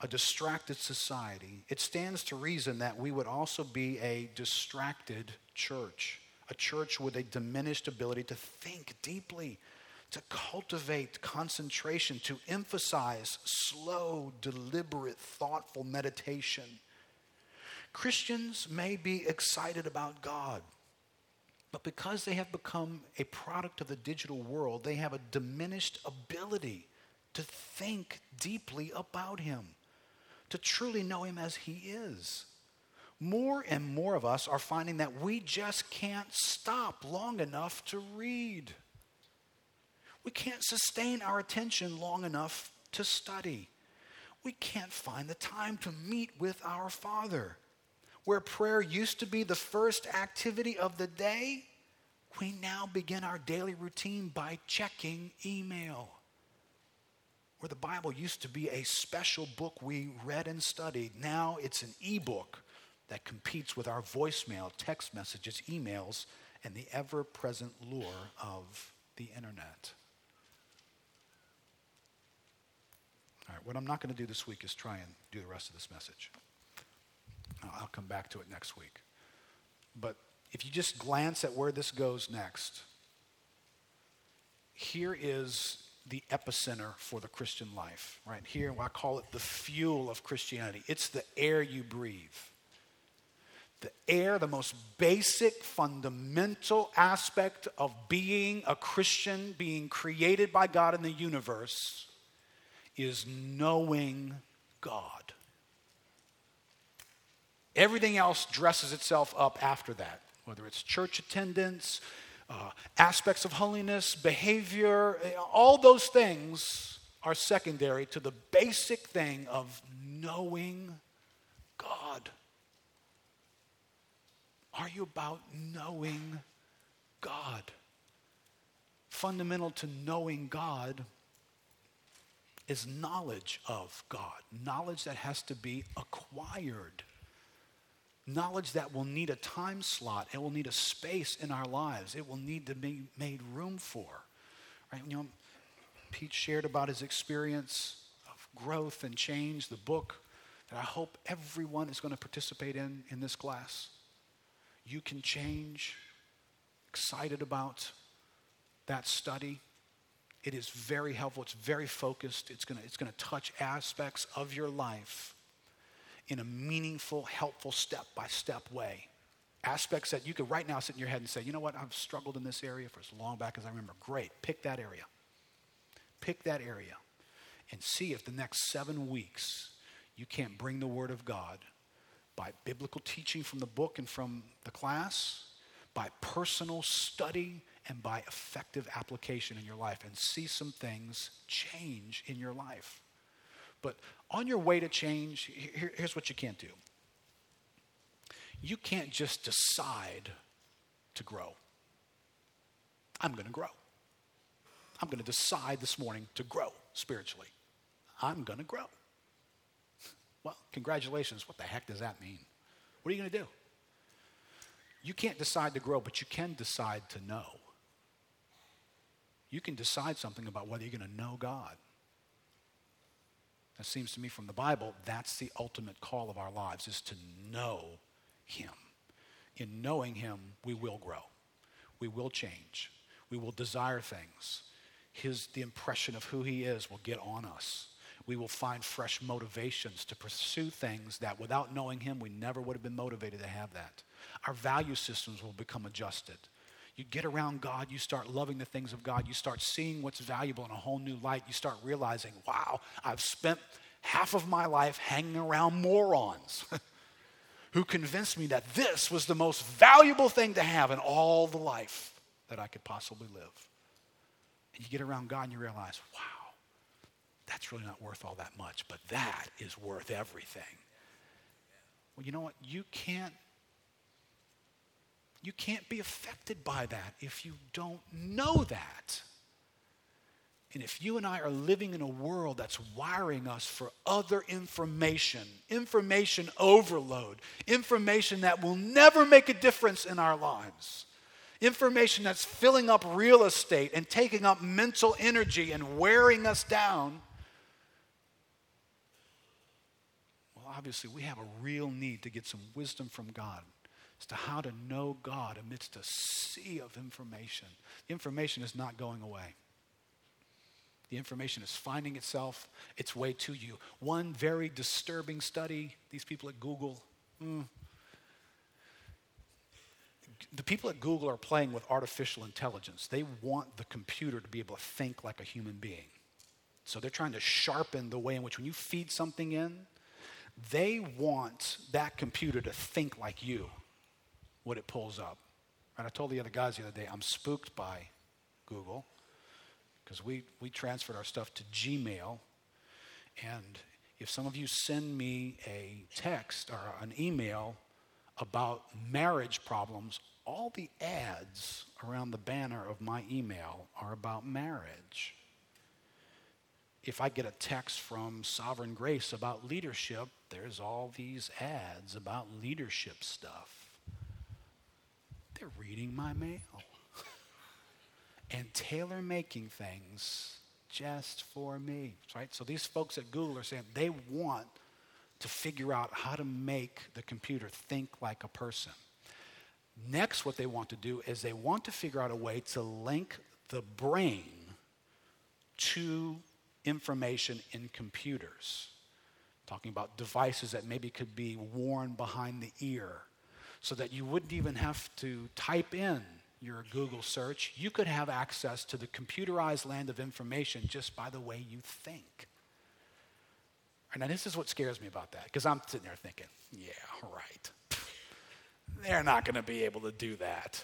a distracted society, it stands to reason that we would also be a distracted church, a church with a diminished ability to think deeply, to cultivate concentration, to emphasize slow, deliberate, thoughtful meditation. Christians may be excited about God, but because they have become a product of the digital world, they have a diminished ability to think deeply about him, to truly know him as he is. More and more of us are finding that we just can't stop long enough to read. We can't sustain our attention long enough to study. We can't find the time to meet with our Father. Where prayer used to be the first activity of the day, we now begin our daily routine by checking email. Where the Bible used to be a special book we read and studied, now it's an e-book that competes with our voicemail, text messages, emails, and the ever-present lure of the internet. All right, what I'm not going to do this week is try and do the rest of this message. I'll come back to it next week. But if you just glance at where this goes next, here is the epicenter for the Christian life, right here. I call it the fuel of Christianity. It's the air you breathe. the air, the most basic, fundamental aspect of being a Christian, being created by God in the universe, is knowing God. Everything else dresses itself up after that, whether it's church attendance, uh, aspects of holiness, behavior, all those things are secondary to the basic thing of knowing God. Are you about knowing God? Fundamental to knowing God is knowledge of God. Knowledge that has to be acquired. Knowledge that will need a time slot. It will need a space in our lives. It will need to be made room for. Right? You know, Pete shared about his experience of growth and change, the book that I hope everyone is going to participate in in this class. You Can Change. Excited about that study. It is very helpful. It's very focused. It's going to, it's going to touch aspects of your life in a meaningful, helpful, step-by-step way. Aspects that you could right now sit in your head and say, you know what, I've struggled in this area for as long back as I remember. Great. Pick that area. Pick that area and see if the next seven weeks you can't bring the Word of God by biblical teaching from the book and from the class, by personal study, and by effective application in your life, and see some things change in your life. But on your way to change, here, here's what you can't do. You can't just decide to grow. I'm going to grow. I'm going to decide this morning to grow spiritually. I'm going to grow. Well, congratulations. What the heck does that mean? What are you going to do? You can't decide to grow, but you can decide to know. You can decide something about whether you're going to know God. That seems to me from the Bible, that's the ultimate call of our lives, is to know Him. In knowing Him, we will grow. We will change. We will desire things. His, the impression of who He is will get on us. We will find fresh motivations to pursue things that without knowing Him, we never would have been motivated to have that. Our value systems will become adjusted. You get around God, you start loving the things of God, you start seeing what's valuable in a whole new light, you start realizing, wow, I've spent half of my life hanging around morons who convinced me that this was the most valuable thing to have in all the life that I could possibly live. And you get around God and you realize, wow, that's really not worth all that much, but that is worth everything. Well, you know what? You can't, you can't be affected by that if you don't know that. And if you and I are living in a world that's wiring us for other information, information overload, information that will never make a difference in our lives, information that's filling up real estate and taking up mental energy and wearing us down, obviously, we have a real need to get some wisdom from God as to how to know God amidst a sea of information. The information is not going away. The information is finding itself, its way to you. One very disturbing study, these people at Google, mm, the people at Google are playing with artificial intelligence. They want the computer to be able to think like a human being. So they're trying to sharpen the way in which when you feed something in, they want that computer to think like you, what it pulls up. And I told the other guys the other day, I'm spooked by Google because we, we transferred our stuff to Gmail. And if some of you send me a text or an email about marriage problems, all the ads around the banner of my email are about marriage. If I get a text from Sovereign Grace about leadership, there's all these ads about leadership stuff. They're reading my mail and tailor-making things just for me, right? So these folks at Google are saying they want to figure out how to make the computer think like a person. Next, what they want to do is they want to figure out a way to link the brain to information in computers. Talking about devices that maybe could be worn behind the ear. so that you wouldn't even have to type in your Google search. You could have access to the computerized land of information just by the way you think. Now, this is what scares me about that, because I'm sitting there thinking, yeah, right. They're not going to be able to do that.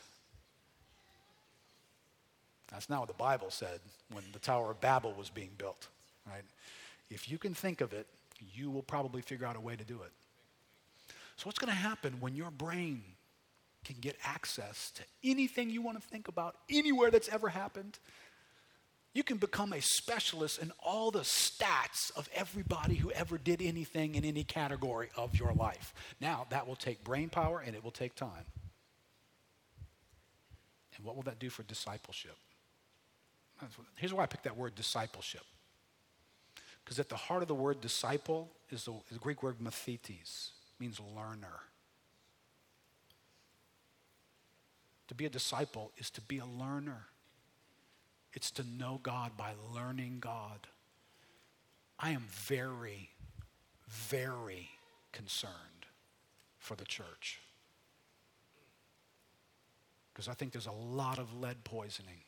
That's not what the Bible said when the Tower of Babel was being built, right? If you can think of it, you will probably figure out a way to do it. So what's going to happen when your brain can get access to anything you want to think about, anywhere that's ever happened? You can become a specialist in all the stats of everybody who ever did anything in any category of your life. Now, that will take brain power and it will take time. And what will that do for discipleship? Here's why I picked that word discipleship. Because at the heart of the word disciple is the, is the Greek word mathetes, means learner. To be a disciple is to be a learner. It's to know God by learning God. I am very, very concerned for the church. Because I think there's a lot of lead poisoning.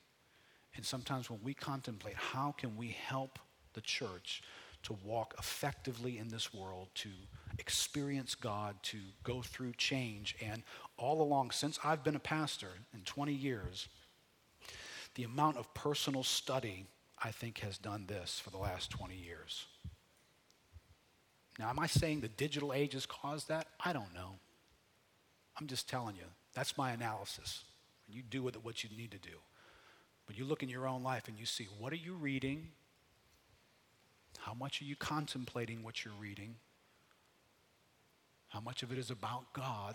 And sometimes when we contemplate how can we help the church to walk effectively in this world, to experience God, to go through change. And all along, since I've been a pastor in twenty years, the amount of personal study, I think, has done this for the last twenty years. Now, am I saying the digital age has caused that? I don't know. I'm just telling you. That's my analysis. You do with it what you need to do. But you look in your own life and you see, what are you reading? How much are you contemplating what you're reading? How much of it is about God?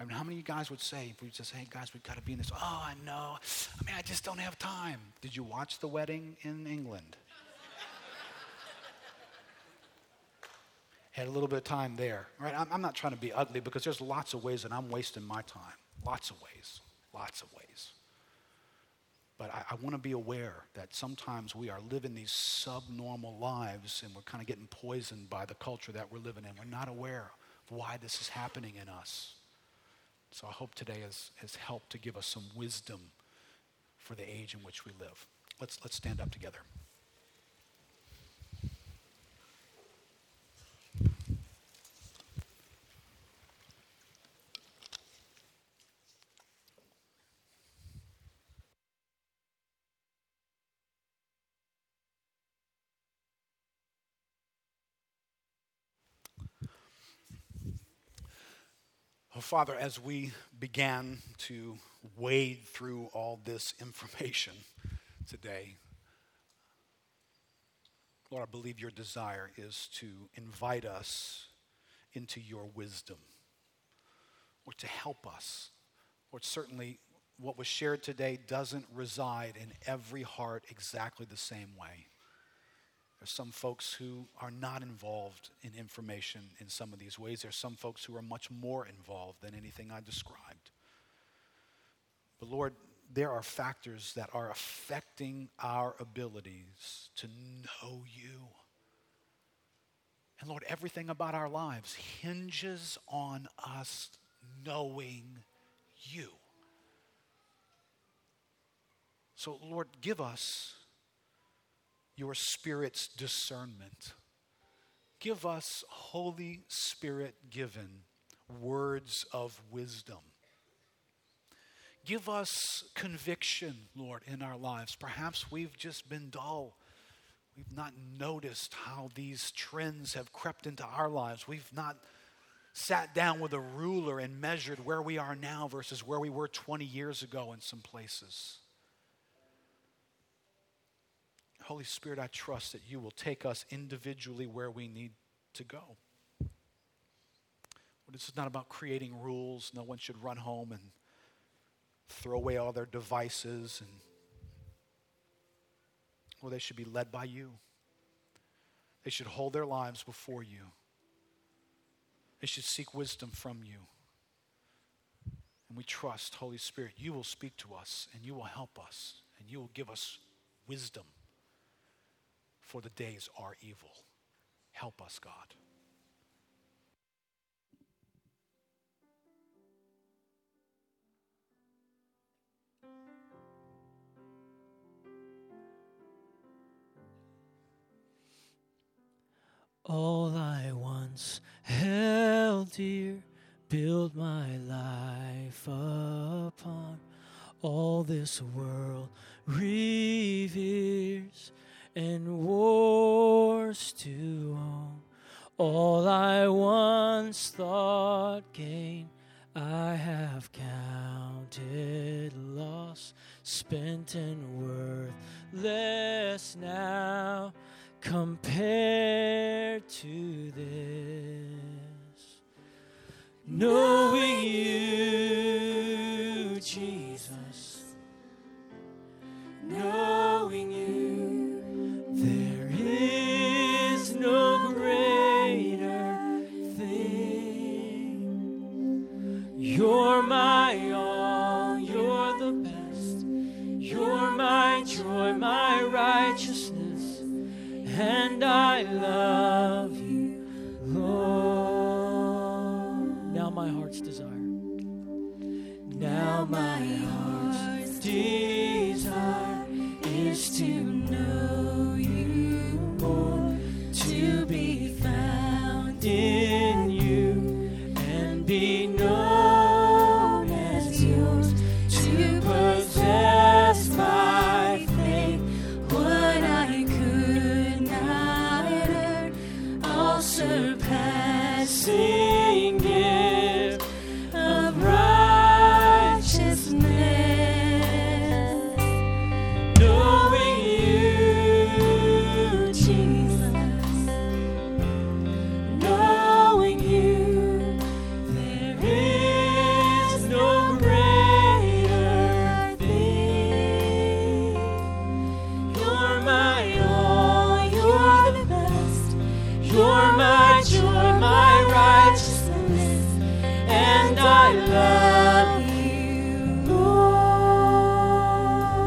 I mean, how many of you guys would say, if we just say, hey, guys, we've got to be in this, oh, I know. I mean, I just don't have time. Did you watch the wedding in England? Had a little bit of time there, right? I'm, I'm not trying to be ugly because there's lots of ways that I'm wasting my time. Lots of ways, lots of ways. But I, I want to be aware that sometimes we are living these subnormal lives and we're kind of getting poisoned by the culture that we're living in. We're not aware of why this is happening in us. So I hope today has, has helped to give us some wisdom for the age in which we live. Let's let's stand up together. Oh, Father, as we began to wade through all this information today, Lord, I believe your desire is to invite us into your wisdom, or to help us. Lord, certainly what was shared today doesn't reside in every heart exactly the same way. There's some folks who are not involved in information in some of these ways. There's some folks who are much more involved than anything I described. But Lord, there are factors that are affecting our abilities to know you. And Lord, everything about our lives hinges on us knowing you. So Lord, give us your Spirit's discernment. Give us Holy Spirit-given words of wisdom. Give us conviction, Lord, in our lives. Perhaps we've just been dull. We've not noticed how these trends have crept into our lives. We've not sat down with a ruler and measured where we are now versus where we were twenty years ago in some places. Holy Spirit, I trust that you will take us individually where we need to go. Well, this is not about creating rules. No one should run home and throw away all their devices. And, well, they should be led by you. They should hold their lives before you. They should seek wisdom from you. And we trust, Holy Spirit, you will speak to us and you will help us and you will give us wisdom. For the days are evil. Help us, God. All I once held dear, build my life upon. All this world reveres and wars to own. All I once thought gain, I have counted loss, spent and worthless now, compared to this. Knowing you, Jesus, knowing you, there is no greater thing. You're my all, you're the best, you're my joy, my righteousness. And I love you, Lord. Now my heart's desire. Now my heart's desire is to know you more, to be found in you and be known as yours, to possess my faith, what I surpassing gift of righteousness. Knowing you, Jesus, knowing you, there is no greater thing. You're my all, you're the best, you're my joy, my righteousness, and I love you, Lord.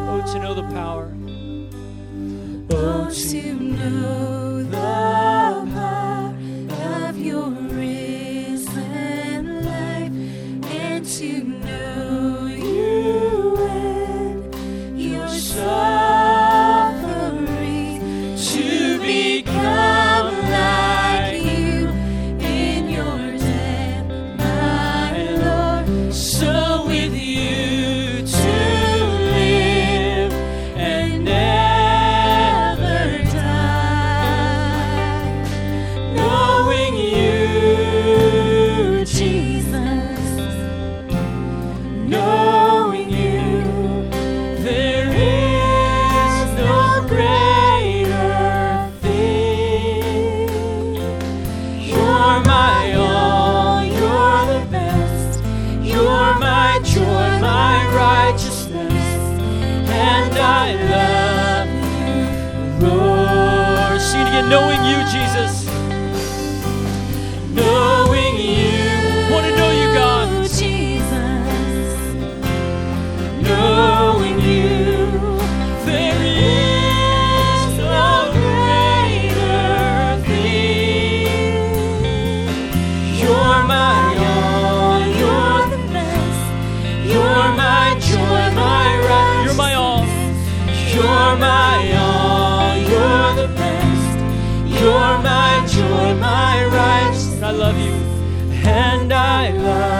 Oh, to know the power. Oh, to know the power of your risen life, and to know you and your suffering, to become like you. Knowing you, Jesus. Knowing you. Want to know you, God. Jesus. Knowing you. There is no greater thing. You're my all. You're the best. You're my joy, my righteousness. You're my all. You're my all. You're the best. You're my joy, my righteousness. I love you, and I love you.